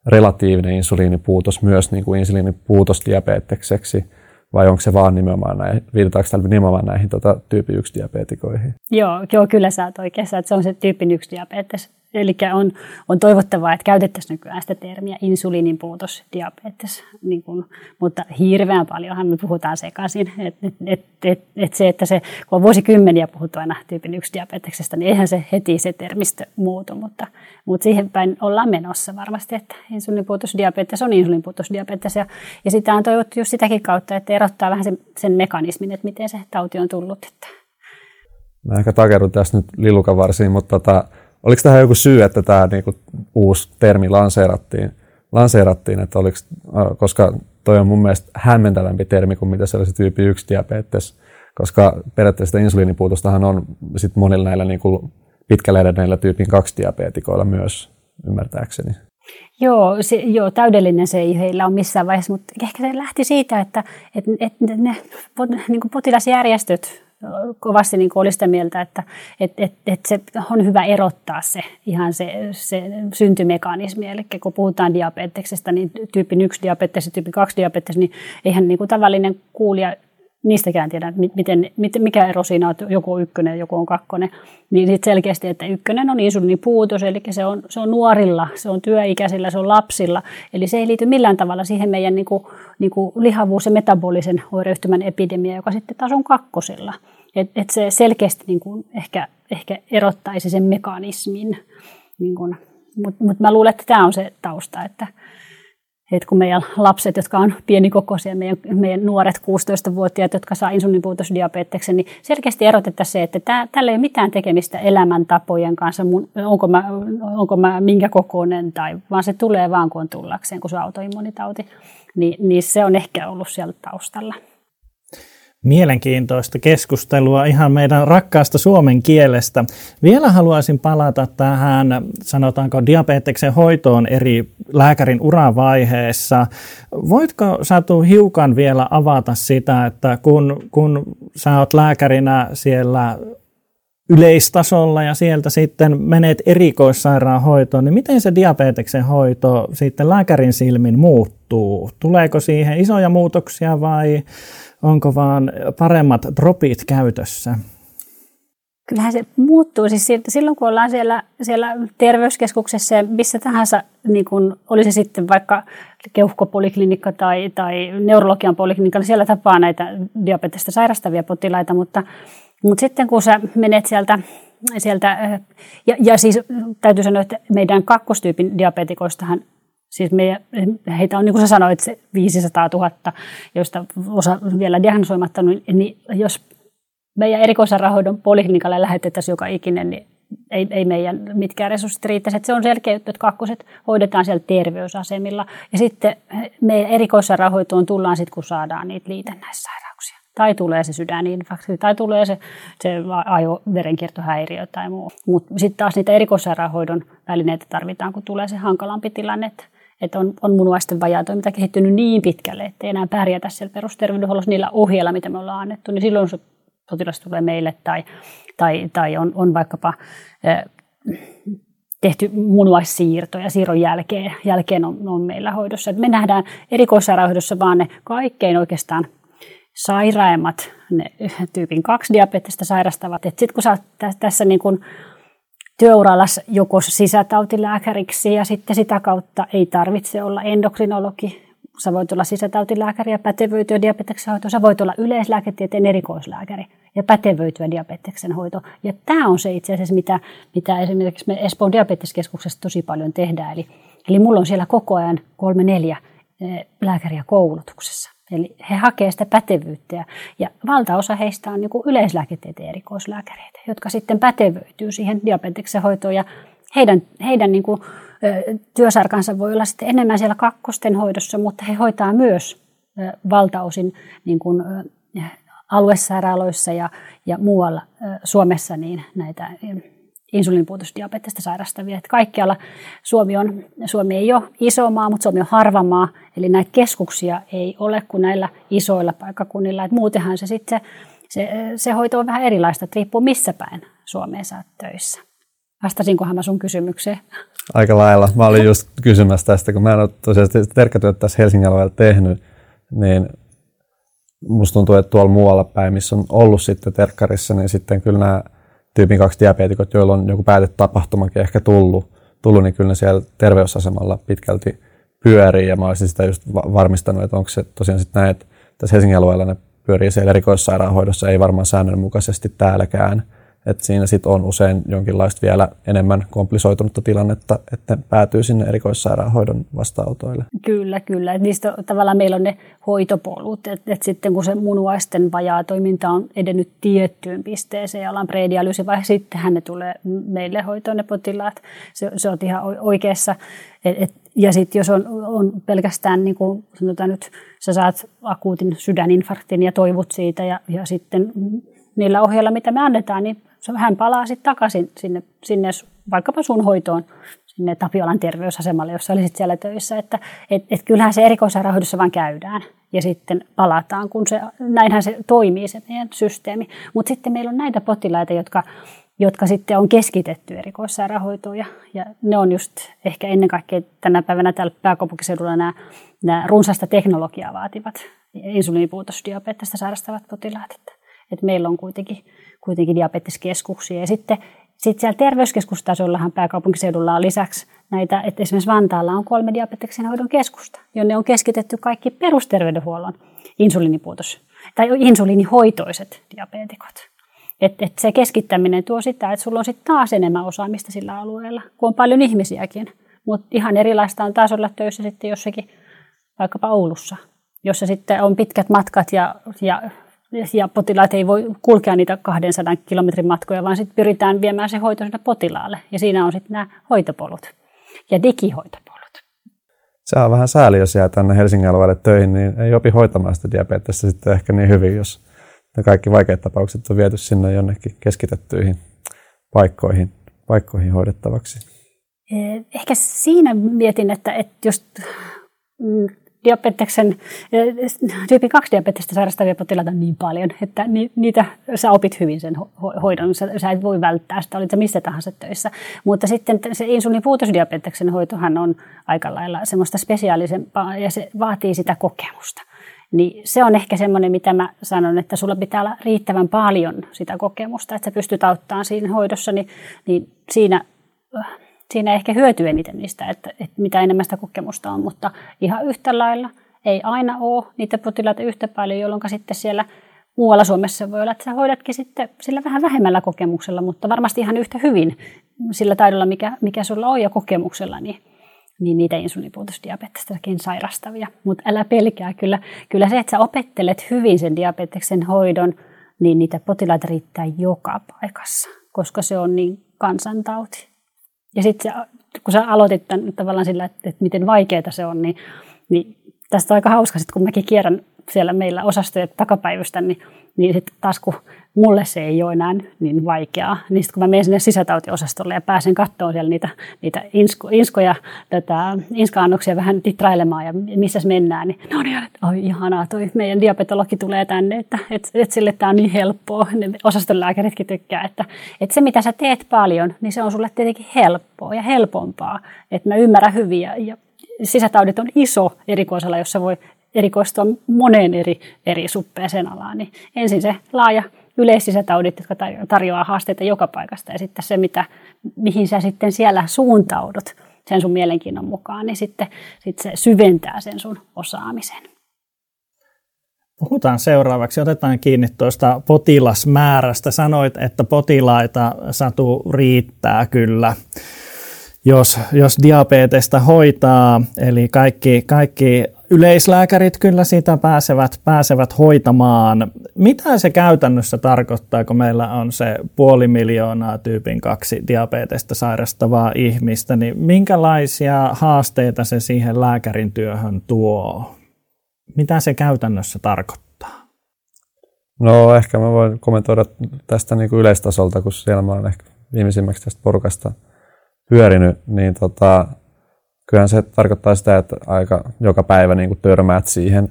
relatiivinen insuliinipuutos myös niin kuin insuliinipuutosdiabetekseksi, vai onko se vaan nimenomaan näihin, viitataanko tällä nimenomaan näihin tota, tyypin yksi diabeetikoihin? Joo, joo, kyllä sä oot oikeassa, että se on se tyypin yksi diabetes. Eli on, on toivottavaa, että käytettäisiin nykyään sitä termiä insuliinipuutosdiabetes, niin kuin, mutta hirveän paljonhan me puhutaan sekaisin. Että et, et, et se, että se, kun on vuosikymmeniä puhuttu aina tyypin yksi diabeteksestä, niin eihän se heti se termistö muutu, mutta, mutta siihen päin ollaan menossa varmasti, että insuliinipuutosdiabetes on insuliinipuutosdiabetes. Ja, ja sitä on toivottu just sitäkin kautta, että erottaa vähän sen, sen mekanismin, että miten se tauti on tullut. Että. Mä ehkä takerun tässä nyt lillukanvarsiin, mutta Tota... oliko tähän joku syy, että tämä niinku uusi termi lanseerattiin, lanseerattiin että oliko, koska toi on mun mielestä hämmentävämpi termi kuin mitä se olisi tyyppi yksi diabetes, koska periaatteessa insuliinipuutostahan on sit monilla näillä niinku pitkällä edenneillä tyypin kaksi diabeetikoilla myös, ymmärtääkseni. Joo, se, joo, täydellinen se ei heillä ole missään vaiheessa, mutta ehkä se lähti siitä, että, että, että ne potilasjärjestöt kovasti niin kuin oli sitä mieltä, että et, et, et se on hyvä erottaa se ihan se, se syntymekanismi. Eli kun puhutaan diabeteksesta, niin tyypin yksi diabetes ja tyypin kaksi diabetes, niin eihän niin kuin tavallinen kuulija niistäkään tiedä, että miten, mikä ero siinä on, että joku on ykkönen, joku on kakkonen. Niin sitten selkeästi, että ykkönen on insuliinipuutos, eli se on, se on nuorilla, se on työikäisillä, se on lapsilla. Eli se ei liity millään tavalla siihen meidän niin kuin, niin kuin lihavuus- ja metabolisen oireyhtymän epidemia, joka sitten taas on kakkosilla. Et, et se selkeästi niin kuin ehkä, ehkä erottaisi sen mekanismin. Niin mutta mut mä luulen, että tämä on se tausta, että... Et kun meidän lapset, jotka on pienikokoisia, meidän, meidän nuoret kuusitoistavuotiaat, jotka saa insuliinipuutosdiabeteksen, niin selkeästi erotettaisiin se, että tää, täällä ei ole mitään tekemistä elämäntapojen kanssa, mun, onko, mä, onko mä minkä kokoinen, tai, vaan se tulee vaan kun on tullakseen, kun se on autoimmunitauti, niin, niin se on ehkä ollut siellä taustalla. Mielenkiintoista keskustelua ihan meidän rakkaasta suomen kielestä. Vielä haluaisin palata tähän, sanotaanko, diabeteksen hoitoon eri lääkärin uravaiheessa. Voitko, Satu, hiukan vielä avata sitä, että kun, kun sä oot lääkärinä siellä yleistasolla ja sieltä sitten menet erikoissairaanhoitoon, niin miten se diabeteksen hoito sitten lääkärin silmin muuttuu? Tuleeko siihen isoja muutoksia vai onko vaan paremmat dropit käytössä? Kyllähän se muuttuu. Siis silloin kun ollaan siellä, siellä terveyskeskuksessa ja missä tahansa, niin kun oli se sitten vaikka keuhkopoliklinikka tai, tai neurologian poliklinikka, niin siellä tapaa näitä diabetesta sairastavia potilaita, mutta Mutta sitten kun sä menet sieltä, sieltä ja, ja siis täytyy sanoa, että meidän kakkostyypin diabetikoistahan, siis meidän, heitä on niin kuin sä sanoit, se viisisataatuhatta, joista osa vielä diagnosoimatta, niin, niin jos meidän erikoissairaanhoidon poliklinikalle lähetettäisiin joka ikinen, niin ei, ei meidän mitkään resurssit riittäisi. Se on selkeä, että kakkoset hoidetaan siellä terveysasemilla ja sitten meidän erikoissairaanhoitoon tullaan sitten, kun saadaan niitä liitännäissairauksia. Tai tulee se sydäninfarkti, tai tulee se, se aivoverenkiertohäiriö tai muu. Mutta sitten taas niitä erikoissairaanhoidon välineitä tarvitaan, kun tulee se hankalampi tilanne, että on, on munuaisten vajaatoiminta kehittynyt niin pitkälle, ettei enää pärjätä siellä perusterveydenhuollossa niillä ohjeilla, mitä me ollaan annettu, niin silloin se potilas tulee meille tai, tai, tai on, on vaikkapa äh, tehty munuaissiirto ja siirron jälkeen, jälkeen on, on meillä hoidossa. Et me nähdään erikoissairaanhoidossa vaan ne kaikkein oikeastaan sairaimmat, ne tyypin kaksi diabetesta sairastavat. Sitten kun sä oot tässä niin kun työurallas joko sisätautilääkäriksi ja sitten sitä kautta ei tarvitse olla endokrinologi. Sä voit olla sisätautilääkäri ja pätevöityä diabeteksen hoitoon. Sä voit olla yleislääketieteen erikoislääkäri ja pätevöityä diabeteksen hoitoon. Ja tämä on se itse asiassa, mitä, mitä esimerkiksi me Espoon diabeteskeskuksessa tosi paljon tehdään. Eli, eli mulla on siellä koko ajan kolme neljä lääkäriä koulutuksessa. Eli he hakee sitä pätevyyttä ja valtaosa heistä on niin kuin yleislääketieteen erikoislääkäreitä, jotka sitten pätevöityy siihen diabeteksen hoitoon ja heidän, heidän niin kuin, ö, työsarkansa voi olla sitten enemmän siellä kakkosten hoidossa, mutta he hoitaa myös ö, valtaosin niin kuin, ö, aluesairaaloissa ja, ja muualla ö, Suomessa niin näitä ö, insuliinipuutosdiabetesta sairastavia. Että kaikkialla Suomi, on, Suomi ei ole iso maa, mutta Suomi on harva maa. Eli näitä keskuksia ei ole kuin näillä isoilla paikkakunnilla. Et muutenhan se, sit se, se, se hoito on vähän erilaista, että riippuu missä päin Suomeen sä oot töissä. Vastasinkohan mä sun kysymykseen? Aika lailla. Mä olin just kysymässä tästä, kun mä en ole tosiaan terkkätyötä tässä Helsingin alueella tehnyt, niin musta tuntuu, että tuolla muualla päin, missä on ollut sitten terkkarissa, niin sitten kyllä nämä tyypin kaksi diabeetikot, joilla on joku päätetapahtumakin ehkä tullut, tullut, niin kyllä ne siellä terveysasemalla pitkälti pyörii. Ja mä olisin sitä just varmistanut, että onko se tosiaan sitten näin, että tässä Helsingin alueella ne pyörii siellä erikoissairaanhoidossa, ei varmaan säännönmukaisesti täälläkään. Että siinä sitten on usein jonkinlaista vielä enemmän komplisoitunutta tilannetta, että ne päätyy sinne erikoissairaanhoidon vastaanotoille. Kyllä, kyllä. Et niistä tavallaan meillä on ne hoitopolut. Että et sitten kun se munuaisten vajaa toiminta on edennyt tiettyyn pisteeseen ja ollaan predialyysivaiheessa, sittenhän ne tulee meille hoitoon ne potilaat. Se, se on ihan oikeassa. Et, et, ja sitten jos on, on pelkästään, niin kuin sanotaan nyt, sä saat akuutin sydäninfarktin ja toivut siitä ja, ja sitten niillä ohjeilla, mitä me annetaan, niin hän palaa sitten takaisin sinne, sinne vaikkapa sun hoitoon sinne Tapiolan terveysasemalle, jossa oli sitten siellä töissä. Että et, et kyllähän se erikoissairaanhoidossa vaan käydään ja sitten palataan, kun se, näinhän se toimii se meidän systeemi. Mutta sitten meillä on näitä potilaita, jotka, jotka sitten on keskitetty erikoissairaanhoitoon ja, ja ne on just ehkä ennen kaikkea tänä päivänä täällä pääkaupunkiseudulla nämä, nämä runsaista teknologiaa vaativat insuliinipuutosdiabetesta sairastavat potilaat. Että, että meillä on kuitenkin, kuitenkin diabeteskeskuksia ja sitten Sitten siellä terveyskeskustasollahan pääkaupunkiseudulla on lisäksi näitä, että esimerkiksi Vantaalla on kolme diabeteksen hoidon keskusta, jonne on keskitetty kaikki perusterveydenhuollon insuliinipuutos tai insuliinihoitoiset diabeetikot. Että et se keskittäminen tuo sitä, että sulla on sitten taas enemmän osaamista sillä alueella, kun on paljon ihmisiäkin. Mutta ihan erilaista on taas olla töissä sitten jossakin, vaikkapa Oulussa, jossa sitten on pitkät matkat ja... ja Ja potilaat ei voi kulkea niitä kahdensadan kilometrin matkoja, vaan sitten pyritään viemään se hoito sinne potilaalle. Ja siinä on sitten nämä hoitopolut ja digihoitopolut. Se on vähän sääli, jos jää tänne Helsingin alueelle töihin, niin ei opi hoitamaan sitä diabetesta sitten ehkä niin hyvin, jos ne kaikki vaikeat tapaukset on viety sinne jonnekin keskitettyihin paikkoihin, paikkoihin hoidettavaksi. Ehkä siinä mietin, että, että just... Mm, Diabeteksen, tyypin kaksi diabetesta sairastavia potilaita on niin paljon, että niitä sä opit hyvin sen hoidon. Sä et voi välttää sitä, olit sä missä tahansa töissä. Mutta sitten se insuliinipuutosdiabeteksen hoitohan on aika lailla semmoista spesiaalisempaa ja se vaatii sitä kokemusta. Niin se on ehkä semmoinen, mitä mä sanon, että sulla pitää olla riittävän paljon sitä kokemusta, että sä pystyt auttamaan siinä hoidossa, niin, niin siinä... Siinä ehkä hyötyy eniten niistä, että, että mitä enemmän sitä kokemusta on, mutta ihan yhtä lailla ei aina ole niitä potilaita yhtä paljon, jolloin sitten siellä muualla Suomessa voi olla, että sä hoidatkin sitten sillä vähän vähemmällä kokemuksella, mutta varmasti ihan yhtä hyvin sillä taidolla, mikä, mikä sulla on ja kokemuksella, niin, niin niitä insuliinipuutosdiabetestakin sairastavia. Mutta älä pelkää, kyllä, kyllä se, että sä opettelet hyvin sen diabeteksen hoidon, niin niitä potilaita riittää joka paikassa, koska se on niin kansantauti. Ja sitten kun sä aloitit tämän, tavallaan sillä, että, että miten vaikeaa se on, niin, niin tästä on aika hauska, sit kun mäkin kierrän siellä meillä osastoja takapäivystä, niin, niin sitten taas kun mulle se ei ole enää niin vaikeaa, niin sitten kun mä menen sinne sisätautiosastolle ja pääsen kattoon siellä niitä, niitä insko, inskoja, tätä, inska-annoksia vähän titrailemaan ja missä mennään, niin no niin, että oi ihanaa, toi meidän diabetologi tulee tänne, että et, et sille tämä on niin helppoa, ne osastonlääkäritkin tykkää, että et se mitä sä teet paljon, niin se on sulle tietenkin helppoa ja helpompaa, että mä ymmärrän hyvin ja, ja sisätaudit on iso erikoisala, jossa voi erikoistua moneen eri, eri suppeeseen alaan, niin ensin se laaja yleissisätaudit, jotka tarjoaa haasteita joka paikasta ja sitten se, mitä, mihin sä sitten siellä suuntaudut sen sun mielenkiinnon mukaan, niin sitten, sitten se syventää sen sun osaamisen. Puhutaan seuraavaksi. Otetaan kiinni tuosta potilasmäärästä. Sanoit, että potilaita, Satu, riittää kyllä. Jos, jos diabetesta hoitaa, eli kaikki, kaikki yleislääkärit kyllä sitä pääsevät, pääsevät hoitamaan. Mitä se käytännössä tarkoittaa, kun meillä on se puoli miljoonaa tyypin kaksi diabetesta sairastavaa ihmistä, niin minkälaisia haasteita se siihen lääkärin työhön tuo? Mitä se käytännössä tarkoittaa? No ehkä mä voin kommentoida tästä niin kuin yleistasolta, kun siellä mä olen ehkä viimeisimmäksi tästä porukasta pyörinyt, niin tota, kyllähän se tarkoittaa sitä, että aika joka päivä niin kuin törmäät siihen,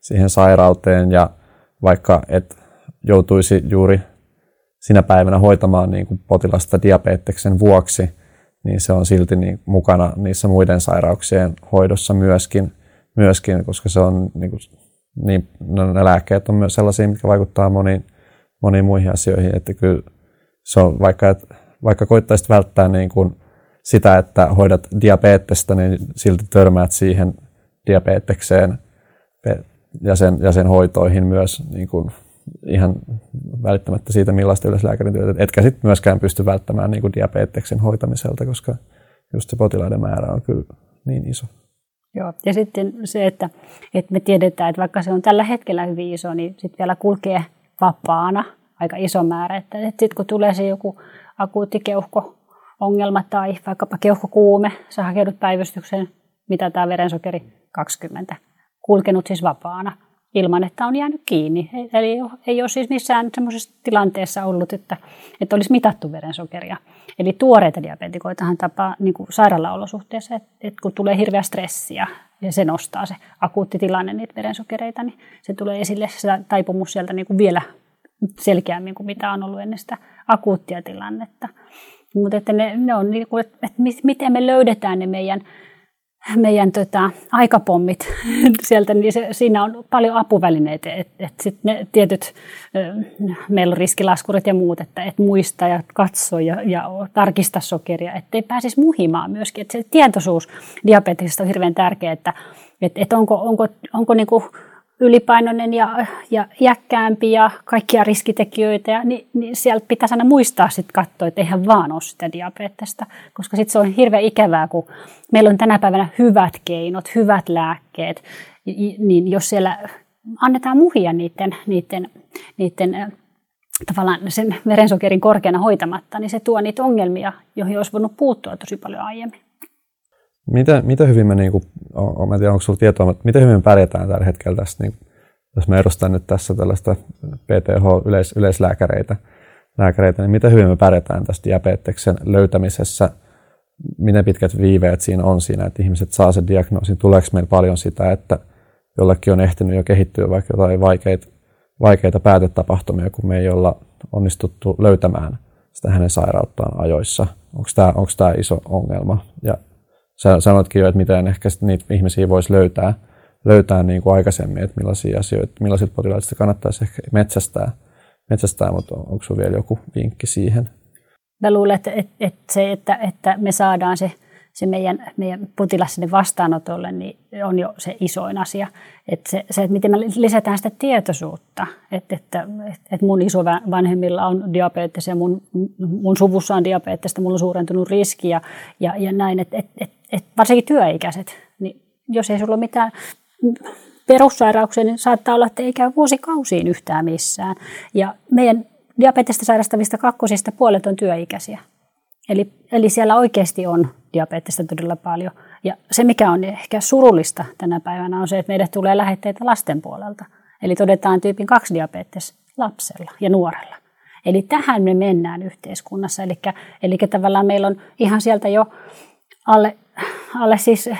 siihen sairauteen ja vaikka et joutuisi juuri sinä päivänä hoitamaan niin kuin potilasta diabeteksen vuoksi, niin se on silti niin mukana niissä muiden sairauksien hoidossa myöskin, myöskin koska se on niin kuin, niin, no, ne lääkkeet on myös sellaisia, mitkä vaikuttaa moniin, moniin muihin asioihin, että kyllä se on vaikka, et, vaikka koittaisit välttää niin kuin sitä, että hoidat diabetesta, niin silti törmäät siihen diabetekseen ja sen, ja sen hoitoihin myös niin kuin ihan välittämättä siitä, millaista yleislääkärin työtä. Etkä sitten myöskään pysty välttämään niin kuin diabeteksen hoitamiselta, koska just se potilaiden määrä on kyllä niin iso. Joo, ja sitten se, että, että me tiedetään, että vaikka se on tällä hetkellä hyvin iso, niin sitten vielä kulkee vapaana aika iso määrä. Että, että sitten kun tulee se joku akuutti keuhko, ongelma tai vaikkapa keuhkokuume, sä hakeudut päivystykseen, mitataan verensokeri kaksikymmentä, kulkenut siis vapaana. ilman, että on jäänyt kiinni. Eli ei ole siis missään semmoisessa tilanteessa ollut, että, että olisi mitattu verensokeria. Eli tuoreita diabetikoitahan tapaa niin kuin sairaalaolosuhteessa, että, että kun tulee hirveä stressiä ja se nostaa se akuutti tilanne niitä verensokereita, niin se tulee esille se taipumus sieltä niin kuin vielä selkeämmin kuin mitä on ollut ennen sitä akuuttia tilannetta. Mutta että ne, ne on niin kuin, että miten me löydetään ne meidän... meidän tota, aikapommit sieltä, niin se, siinä on paljon apuvälineitä, että et sitten ne tietyt, ö, meillä on riskilaskurit ja muut, että et muista ja katso ja, ja tarkista sokeria, ettei pääsisi muhimaan myöskin, että se tietoisuus diabetisista on hirveän tärkeää, että et, et onko, onko, onko niinku ylipainoinen ja, ja iäkkäämpi ja kaikkia riskitekijöitä, ja, niin, niin sieltä pitäisi aina muistaa sitten katsoa, että eihän vaan ole sitä diabetesta, koska sitten se on hirveän ikävää, kun meillä on tänä päivänä hyvät keinot, hyvät lääkkeet, niin jos siellä annetaan muhia niiden, niiden, niiden tavallaan sen verensokerin korkeana hoitamatta, niin se tuo niitä ongelmia, joihin olisi voinut puuttua tosi paljon aiemmin. Mitä, mitä hyvin me, niin kuin, mä en tiedä, onko sulla tietoa, mutta miten hyvin me pärjätään tällä hetkellä tässä, niin, jos mä edustan nyt tässä tällaista P T H-yleislääkäreitä, lääkäreitä, niin miten hyvin me pärjätään tässä diabeteksen löytämisessä, miten pitkät viiveet siinä on siinä, että ihmiset saa sen diagnoosin, tuleeko meillä paljon sitä, että jollekin on ehtinyt jo kehittyä vaikka jotain vaikeita, vaikeita päätetapahtumia, kun me ei olla onnistuttu löytämään sitä hänen sairauttaan ajoissa. Onko tämä, onko tämä iso ongelma? Ja sä sanotkin jo, että miten ehkä niitä ihmisiä voisi löytää, löytää niin kuin aikaisemmin, että millaisia asioita, millaisilta potilaita sitä kannattaisi ehkä metsästää, metsästää, mutta onko sinulla vielä joku vinkki siihen? Mä luulen, että, että se, että, että me saadaan se, se meidän, meidän potilas sinne vastaanotolle, niin on jo se isoin asia. Että se, se, että miten me lisätään sitä tietoisuutta, että, että, että mun isovanhemmilla on diabetes ja mun, mun suvussa on diabetesta, mulla on suurentunut riski ja, ja, ja näin, että et, et, et varsinkin työikäiset, niin jos ei sulla ole mitään perussairauksia, niin saattaa olla, että ei käy vuosikausiin yhtään missään. Ja meidän diabetesta sairastavista kakkosista puolet on työikäisiä. Eli, eli siellä oikeasti on diabetesta todella paljon. Ja se, mikä on ehkä surullista tänä päivänä, on se, että meille tulee lähetteitä lasten puolelta. Eli todetaan tyypin kaksi diabetes lapsella ja nuorella. Eli tähän me mennään yhteiskunnassa. Eli, eli tavallaan meillä on ihan sieltä jo alle, alle siis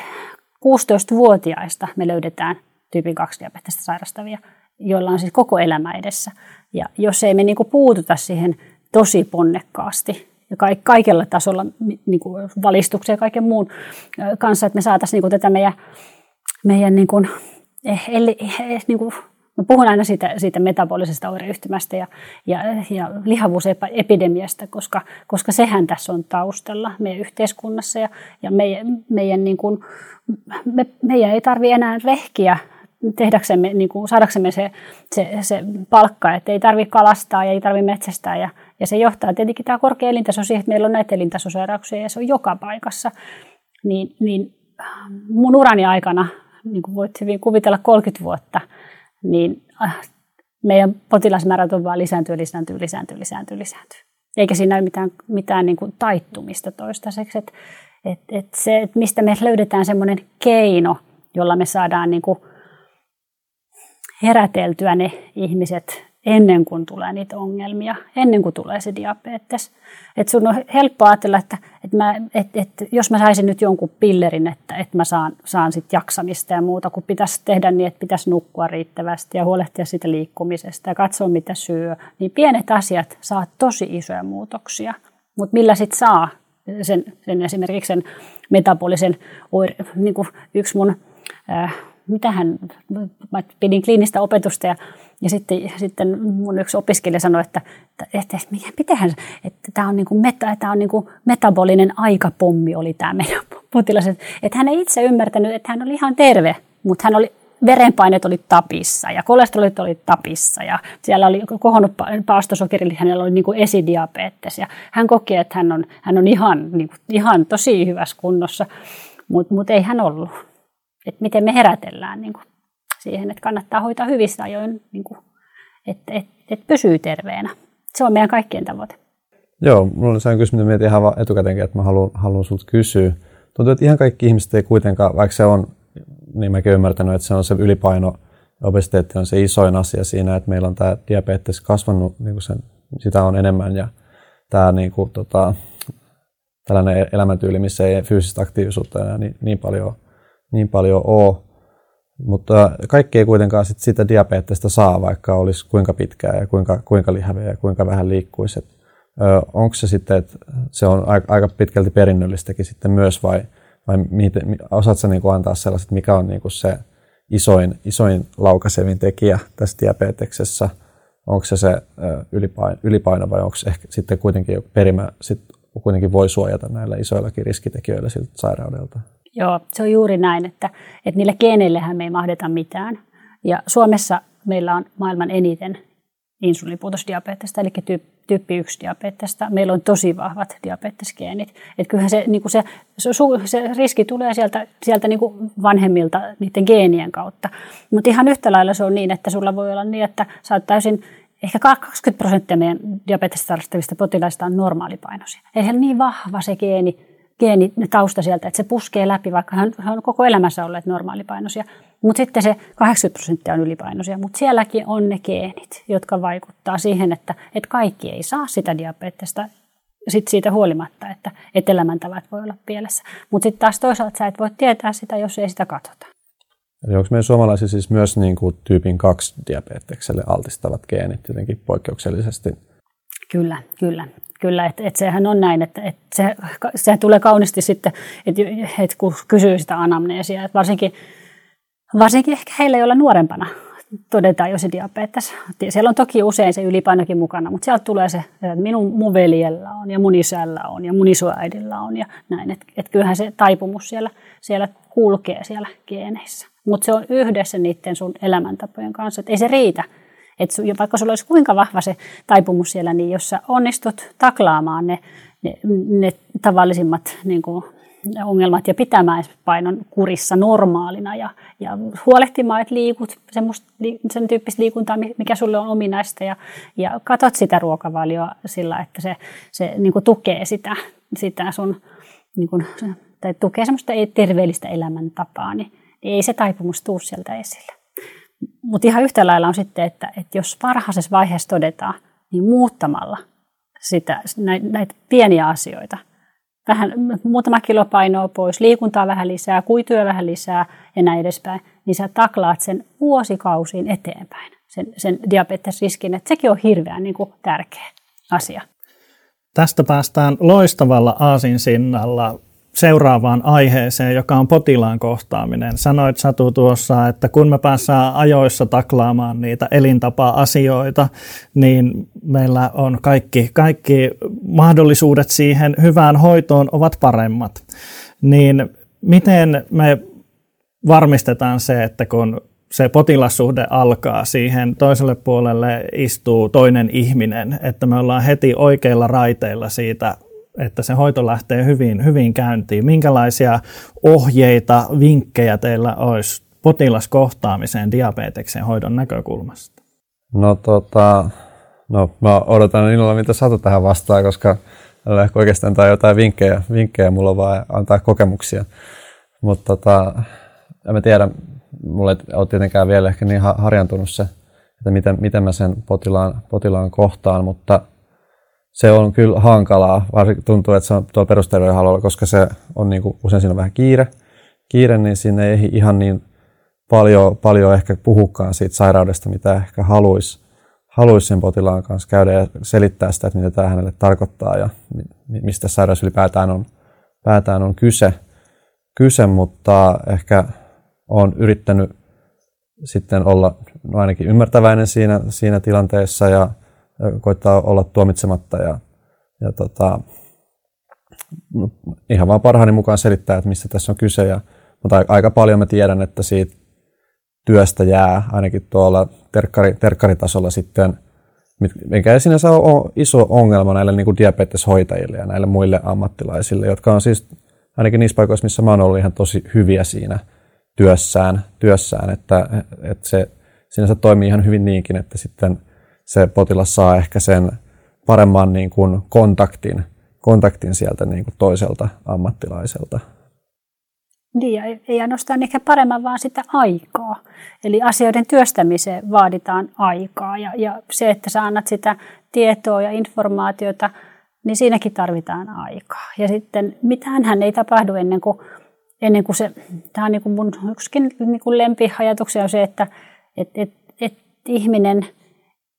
kuusitoistavuotiaista me löydetään tyypin kaksi diabetesta sairastavia, joilla on siis koko elämä edessä. Ja jos ei me niinku puututa siihen tosi ponnekkaasti, ja kaikella tasolla niin kuin valistuksen ja kaiken muun kanssa, että me saataisiin niin kuin tätä meidän, meidän niin kuin, eli, niin kuin, mä puhun aina siitä, siitä metabolisesta oireyhtymästä ja, ja, ja lihavuusepidemiasta, koska, koska sehän tässä on taustalla meidän yhteiskunnassa ja, ja meidän, meidän, niin kuin, me, meidän ei tarvitse enää rehkiä tehdäksemme, niin kuin, saadaksemme se, se, se palkka, että ei tarvitse kalastaa ja ei tarvitse metsästää ja Ja se johtaa tietenkin tämä korkea elintaso siihen, että meillä on näitä elintasosairauksia ja se on joka paikassa. Niin, niin mun urani aikana, niin kuin voit hyvin kuvitella kolmekymmentä vuotta, niin meidän potilasmäärät on vaan lisääntyy, lisääntyy, lisääntyy, lisääntyy, lisääntyy. Eikä siinä ole mitään, mitään niin kuin taittumista toistaiseksi. Et, et, et se, että mistä me löydetään semmoinen keino, jolla me saadaan niin kuin heräteltyä ne ihmiset ennen kuin tulee niitä ongelmia, ennen kuin tulee se diabetes. Että sun on helppo ajatella, että, että, mä, että, että jos mä saisin nyt jonkun pillerin, että, että mä saan, saan sit jaksamista ja muuta, kun pitäisi tehdä niin, että pitäisi nukkua riittävästi ja huolehtia siitä liikkumisesta ja katsoa, mitä syö. Niin pienet asiat saa tosi isoja muutoksia, mutta millä sit saa sen, sen esimerkiksi sen metabolisen oire, niin kuin yksi mun... Äh, Mitähän, mä pidin kliinistä opetusta ja, ja sitten, sitten mun yksi opiskelija sanoi, että, että, että, että tämä on, niin kuin meta, tämä on niin kuin metabolinen aikapommi oli tämä meidän potilas. Että hän ei itse ymmärtänyt, että hän oli ihan terve, mutta hän oli, verenpaineet oli tapissa ja kolesterolit oli tapissa ja siellä oli kohonnut paastosokeri, hänellä oli niin kuin esidiabetes ja hän koki, että hän on, hän on ihan, niin kuin, ihan tosi hyvässä kunnossa, mutta mut ei hän ollut. Että miten me herätellään niin kuin siihen, että kannattaa hoitaa hyvissä ajoin, niin kuin, että, että, että pysyy terveenä. Se on meidän kaikkien tavoite. Joo, minulla on sellainen kysymys, mietin ihan etukäteenkin, että mä haluan, haluan sulta kysyä. Tuntuu, että ihan kaikki ihmiset ei kuitenkaan, vaikka se on, niin mäkin olen ymmärtänyt, että se on se ylipaino obesiteetti on se isoin asia siinä, että meillä on tämä diabetes kasvanut, niin sen, sitä on enemmän ja tämä niin kuin, tota, tällainen elämäntyyli, missä ei fyysistä aktiivisuutta enää niin, niin paljon, niin paljon ole. Mutta kaikki ei kuitenkaan sit sitä diabetesta saa, vaikka olisi kuinka pitkää ja kuinka, kuinka lihaveä ja kuinka vähän liikkuisi. Onko se sitten, että se on aika pitkälti perinnöllistäkin sitten myös vai, vai miten, osaatko niin kuin antaa sellaiset, mikä on niin kuin se isoin, isoin laukaisevin tekijä tässä diabeteksessä? Onko se se ylipaino, ylipaino vai onko se ehkä sitten kuitenkin perimä sit kuitenkin voi suojata näillä isoillakin riskitekijöillä siltä sairaudelta? Joo, se on juuri näin, että, että niillä geeneillähän me ei mahdeta mitään. Ja Suomessa meillä on maailman eniten insuliinpuutosdiabetesta, eli tyyppi yksi diabetesta. Meillä on tosi vahvat diabetesgeenit. Että kyllähän se, niin kuin se, se riski tulee sieltä, sieltä niin kuin vanhemmilta niiden geenien kautta. Mutta ihan yhtä lailla se on niin, että sulla voi olla niin, että sä oot täysin, ehkä kaksikymmentä prosenttia meidän diabetesta sairastavista potilaista on normaalipainoisia. Eli heillä on niin vahva se geeni. Geeni, tausta sieltä, että se puskee läpi, vaikka hän on koko elämänsä olleet normaalipainoisia. Mutta sitten se kahdeksankymmentä prosenttia on ylipainoisia, mutta sielläkin on ne geenit, jotka vaikuttaa siihen, että, että kaikki ei saa sitä diabetesta sit siitä huolimatta, että, että elämäntavat voi olla pielessä. Mutta sitten taas toisaalta sä et voi tietää sitä, jos ei sitä katsota. Eli onko meidän suomalaisilla siis myös niin kuin tyypin kaksi diabetekselle altistavat geenit jotenkin poikkeuksellisesti? Kyllä, kyllä. Kyllä, että et sehän on näin, että et se, sehän tulee kauniisti sitten, että et kun kysyy sitä anamneesiä, että varsinkin, varsinkin ehkä heillä, joilla nuorempana todetaan jo se diabetes. Siellä on toki usein se ylipainokin mukana, mutta sieltä tulee se, että minun mun veljellä on ja mun isällä on ja mun isoäidillä on ja näin. Että et kyllähän se taipumus siellä, siellä kulkee siellä geeneissä, mutta se on yhdessä niiden sun elämäntapojen kanssa, että ei se riitä. Et vaikka sulla olisi kuinka vahva se taipumus siellä, niin jos sä onnistut taklaamaan ne, ne, ne tavallisimmat niin kuin, ongelmat ja pitämään painon kurissa normaalina ja, ja huolehtimaan, että liikut sen tyyppistä liikuntaa, mikä sulle on ominaista ja, ja katot sitä ruokavalioa sillä, että se, se niin kuin tukee sitä, sitä sun, niin kuin, tai tukee semmoista terveellistä elämäntapaa, niin ei se taipumus tule sieltä esille. Mutta ihan yhtä lailla on sitten, että, että jos varhaisessa vaiheessa todetaan, niin muuttamalla sitä, näitä pieniä asioita, vähän, muutama kilo painoa pois, liikuntaa vähän lisää, kuituja vähän lisää ja näin edespäin, niin sä taklaat sen vuosikausiin eteenpäin, sen, sen diabetesriskin, että sekin on hirveän niin kuin tärkeä asia. Tästä päästään loistavalla aasinsinnalla seuraavaan aiheeseen, joka on potilaan kohtaaminen. Sanoit, Satu, tuossa, että kun me päästään ajoissa taklaamaan niitä elintapa-asioita, niin meillä on kaikki, kaikki mahdollisuudet siihen hyvään hoitoon ovat paremmat. Niin miten me varmistetaan se, että kun se potilassuhde alkaa, siihen toiselle puolelle istuu toinen ihminen, että me ollaan heti oikeilla raiteilla siitä, että se hoito lähtee hyvin, hyvin käyntiin. Minkälaisia ohjeita, vinkkejä teillä olisi potilaskohtaamiseen diabeteksen hoidon näkökulmasta? No tota, no mä odotan innolla, mitä Satu tähän vastaa, koska älä ehkä oikeastaan tai jotain vinkkejä, vinkkejä mulla vaan antaa kokemuksia. Mutta tota, en mä tiedä, mulla ei ole tietenkään vielä ehkä niin harjantunut se, että miten, miten mä sen potilaan, potilaan kohtaan, mutta se on kyllä hankalaa, varsinkin tuntuu, että se on tuolla perusterveydenhuollolla, koska se on niin kuin, usein siinä on vähän kiire, kiire, niin sinne ei ihan niin paljon, paljon ehkä puhukaan siitä sairaudesta, mitä ehkä haluaisi haluais sen potilaan kanssa käydä ja selittää sitä, että mitä tämä hänelle tarkoittaa ja mistä sairaus ylipäätään on, päätään on kyse, kyse, mutta ehkä olen yrittänyt sitten olla no ainakin ymmärtäväinen siinä, siinä tilanteessa ja koittaa olla tuomitsematta ja, ja tota, ihan vaan parhaani mukaan selittää, että mistä tässä on kyse. Ja, mutta aika paljon mä tiedän, että siitä työstä jää ainakin tuolla terkkari, terkkaritasolla sitten, mikä ei sinänsä ole iso ongelma näille niin kuin diabeteshoitajille ja näille muille ammattilaisille, jotka on siis ainakin niissä paikoissa, missä mä oon ollut ihan tosi hyviä siinä työssään, työssään että, että se sinänsä toimii ihan hyvin niinkin, että sitten se potilas saa ehkä sen paremman niin kuin kontaktin, kontaktin sieltä niin kuin toiselta ammattilaiselta. Niin, ei, ei ainoastaan ehkä paremman, vaan sitä aikaa. Eli asioiden työstämiseen vaaditaan aikaa ja, ja se, että sä annat sitä tietoa ja informaatiota, niin siinäkin tarvitaan aikaa. Ja sitten mitäänhän ei tapahdu ennen kuin, ennen kuin se, tämä on niin kuin mun yksikin niin kuin lempiajatuksia on se, että et, et, et ihminen,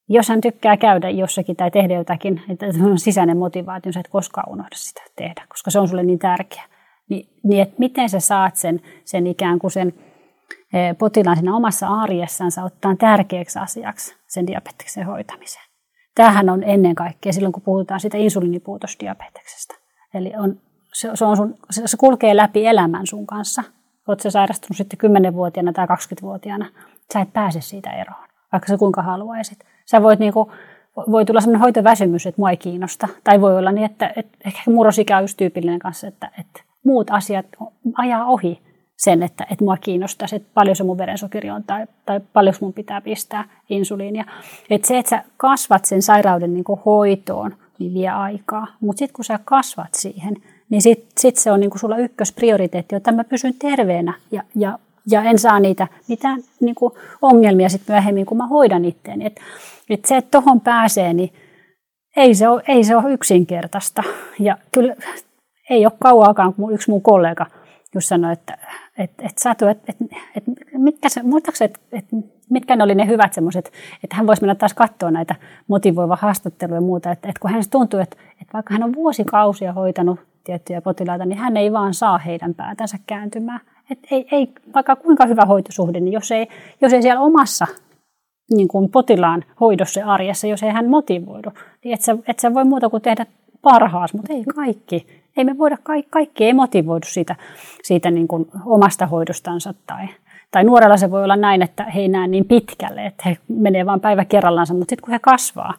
jos hän tykkää käydä jossakin tai tehdä jotakin, että on sisäinen motivaatio, sä et koskaan unohda sitä tehdä, koska se on sulle niin tärkeä. Ni, niin, että miten sä saat sen, sen ikään kuin sen e, potilaan siinä omassa arjessansa ottaa tärkeäksi asiaksi sen diabeteksen hoitamisen. Tämähän on ennen kaikkea silloin, kun puhutaan siitä insuliinipuutosdiabeteksestä. Eli on, se, se, on sun, se, se kulkee läpi elämän sun kanssa. Oot sä sairastunut sitten kymmenvuotiaana tai kaksikymmenvuotiaana. Sä et pääse siitä eroon, vaikka sä kuinka haluaisit. Sä voit niinku, voi tulla sellainen hoitoväsymys, että mua ei kiinnosta. Tai voi olla niin, että et, ehkä murrosikä on just tyypillinen kanssa, että et, muut asiat ajaa ohi sen, että, että mua kiinnostaisi, että paljon se mun verensokeri on tai, tai paljon mun pitää pistää insuliinia. Että se, että sä kasvat sen sairauden niin kuin hoitoon, niin vie aikaa. Mutta sitten kun sä kasvat siihen, niin sitten sit se on niin kuin sulla ykkösprioriteetti, että mä pysyn terveenä ja, ja, ja en saa niitä mitään niin kuin ongelmia sitten myöhemmin, kun mä hoidan itteeni. Että et se, että tohon pääsee, niin ei se ole, ei se ole yksinkertaista. Ja kyllä... Ei ole kauaakaan, kun yksi mun kollega just sanoi, että, että, että Satu, että, että mitkä, että, että mitkä ne oli ne hyvät semmoiset, että hän voisi mennä taas katsoa näitä motivoivaa haastatteluja ja muuta, että, että kun hän tuntuu, että, että vaikka hän on vuosikausia hoitanut tiettyjä potilaita, niin hän ei vaan saa heidän päätänsä kääntymään. Että ei, ei, vaikka kuinka hyvä hoitosuhde, niin jos ei, jos ei siellä omassa niin kuin potilaan hoidossa arjessa, jos ei hän motivoidu, niin et sä, et sä voi muuta kuin tehdä parhaas, mutta ei kaikki. Ei me voida, kaikki ei motivoidu siitä, siitä niin kuin omasta hoidostansa. Tai, tai nuorella se voi olla näin, että he ei näe niin pitkälle, että he menee vain päivä kerrallaansa, mutta sitten kun he kasvaa.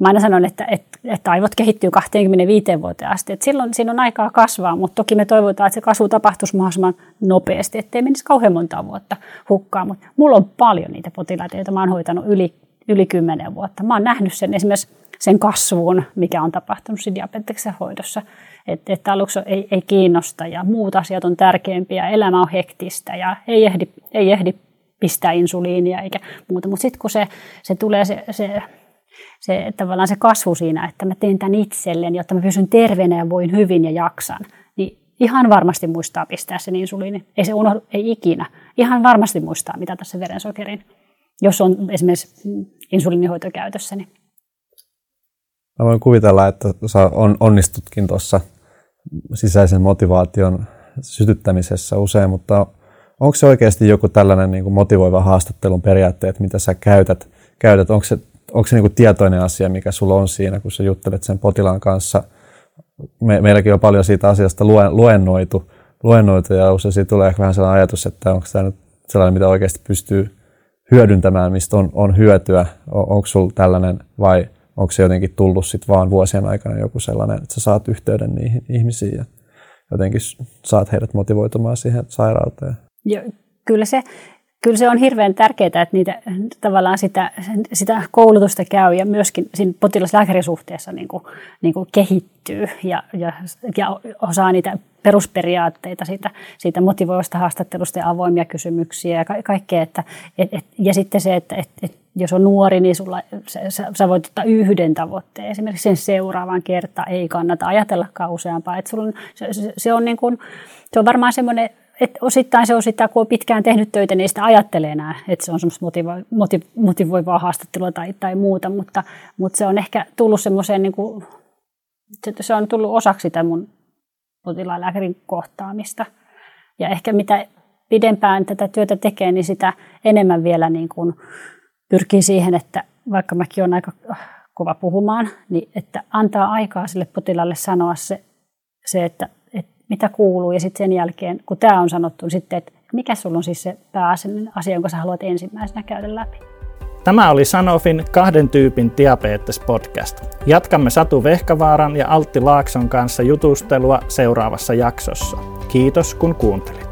Mä aina sanon, että, että, että aivot kehittyy kaksikymmentäviisi vuoteen asti. Että silloin siinä on aikaa kasvaa, mutta toki me toivotaan, että se kasvu tapahtuisi mahdollisimman nopeasti, ettei menisi kauhean montaa vuotta hukkaan. Mutta mulla on paljon niitä potilaita, joita mä oon hoitanut yli, yli kymmenen vuotta. Mä oon nähnyt sen esimerkiksi sen kasvuun, mikä on tapahtunut siinä diabeteksen hoidossa. Että et aluksi ei, ei kiinnosta ja muut asiat on tärkeämpiä, elämä on hektistä ja ei ehdi, ei ehdi pistää insuliinia eikä muuta. Mutta sitten kun se, se tulee se, se, se, tavallaan se kasvu siinä, että mä teen tämän itselleni, jotta mä pysyn terveenä ja voin hyvin ja jaksan, niin ihan varmasti muistaa pistää sen insuliini. Ei se unohdu, ei ikinä. Ihan varmasti muistaa mitata sen verensokerin, jos on esimerkiksi insuliinihoitokäytössä, niin. Mä voin kuvitella, että sä onnistutkin tuossa sisäisen motivaation sytyttämisessä usein, mutta onko se oikeasti joku tällainen niin kuin motivoiva haastattelun periaatteet, mitä sä käytät? käytät? Onko se, onko se niin kuin tietoinen asia, mikä sulla on siinä, kun sä juttelet sen potilaan kanssa? Me, meilläkin on paljon siitä asiasta luennoitu, luennoitu ja usein tulee vähän sellainen ajatus, että onko tämä nyt sellainen, mitä oikeasti pystyy hyödyntämään, mistä on, on hyötyä. On, onko sulla tällainen vai... Onko se jotenkin tullut sit vaan vuosien aikana joku sellainen, että sä saat yhteyden niihin ihmisiin ja jotenkin saat heidät motivoitumaan siihen sairauteen? Jo, kyllä, se, kyllä se on hirveän tärkeää, että niitä, tavallaan sitä, sitä koulutusta käy ja myöskin siinä potilaslääkärisuhteessa niin kuin, niin kuin kehittyy ja, ja, ja osaa niitä perusperiaatteita siitä, siitä motivoivasta haastattelusta ja avoimia kysymyksiä ja ka- kaikkea. Että, et, et, ja sitten se, että et, et, jos on nuori, niin sulla, sä, sä voit ottaa yhden tavoitteen. Esimerkiksi sen seuraavan kertaan ei kannata ajatellakaan useampaa. Et sulla on, se, se, on niin kun, se on varmaan semmoinen, että osittain se osittain, kun on pitkään tehnyt töitä, niin sitä ajattelee enää, että se on semmoista motivo- motiv- motivoivaa haastattelua tai, tai muuta. Mutta, mutta se on ehkä tullut semmoiseen, niin kun, se, se on tullut osaksi sitä mun potilaan lääkärin kohtaamista. Ja ehkä mitä pidempään tätä työtä tekee, niin sitä enemmän vielä niin kuin pyrkii siihen, että vaikka mäkin olen aika kova puhumaan, niin että antaa aikaa sille potilaalle sanoa se, se että, että mitä kuuluu. Ja sitten sen jälkeen, kun tämä on sanottu, niin sitten, että mikä sulla on siis se pääasiallinen asia, jonka sä haluat ensimmäisenä käydä läpi. Tämä oli Sanofin kahden tyypin diabetes-podcast. Jatkamme Satu Vehkavaaran ja Altti Laakson kanssa jutustelua seuraavassa jaksossa. Kiitos kun kuuntelit.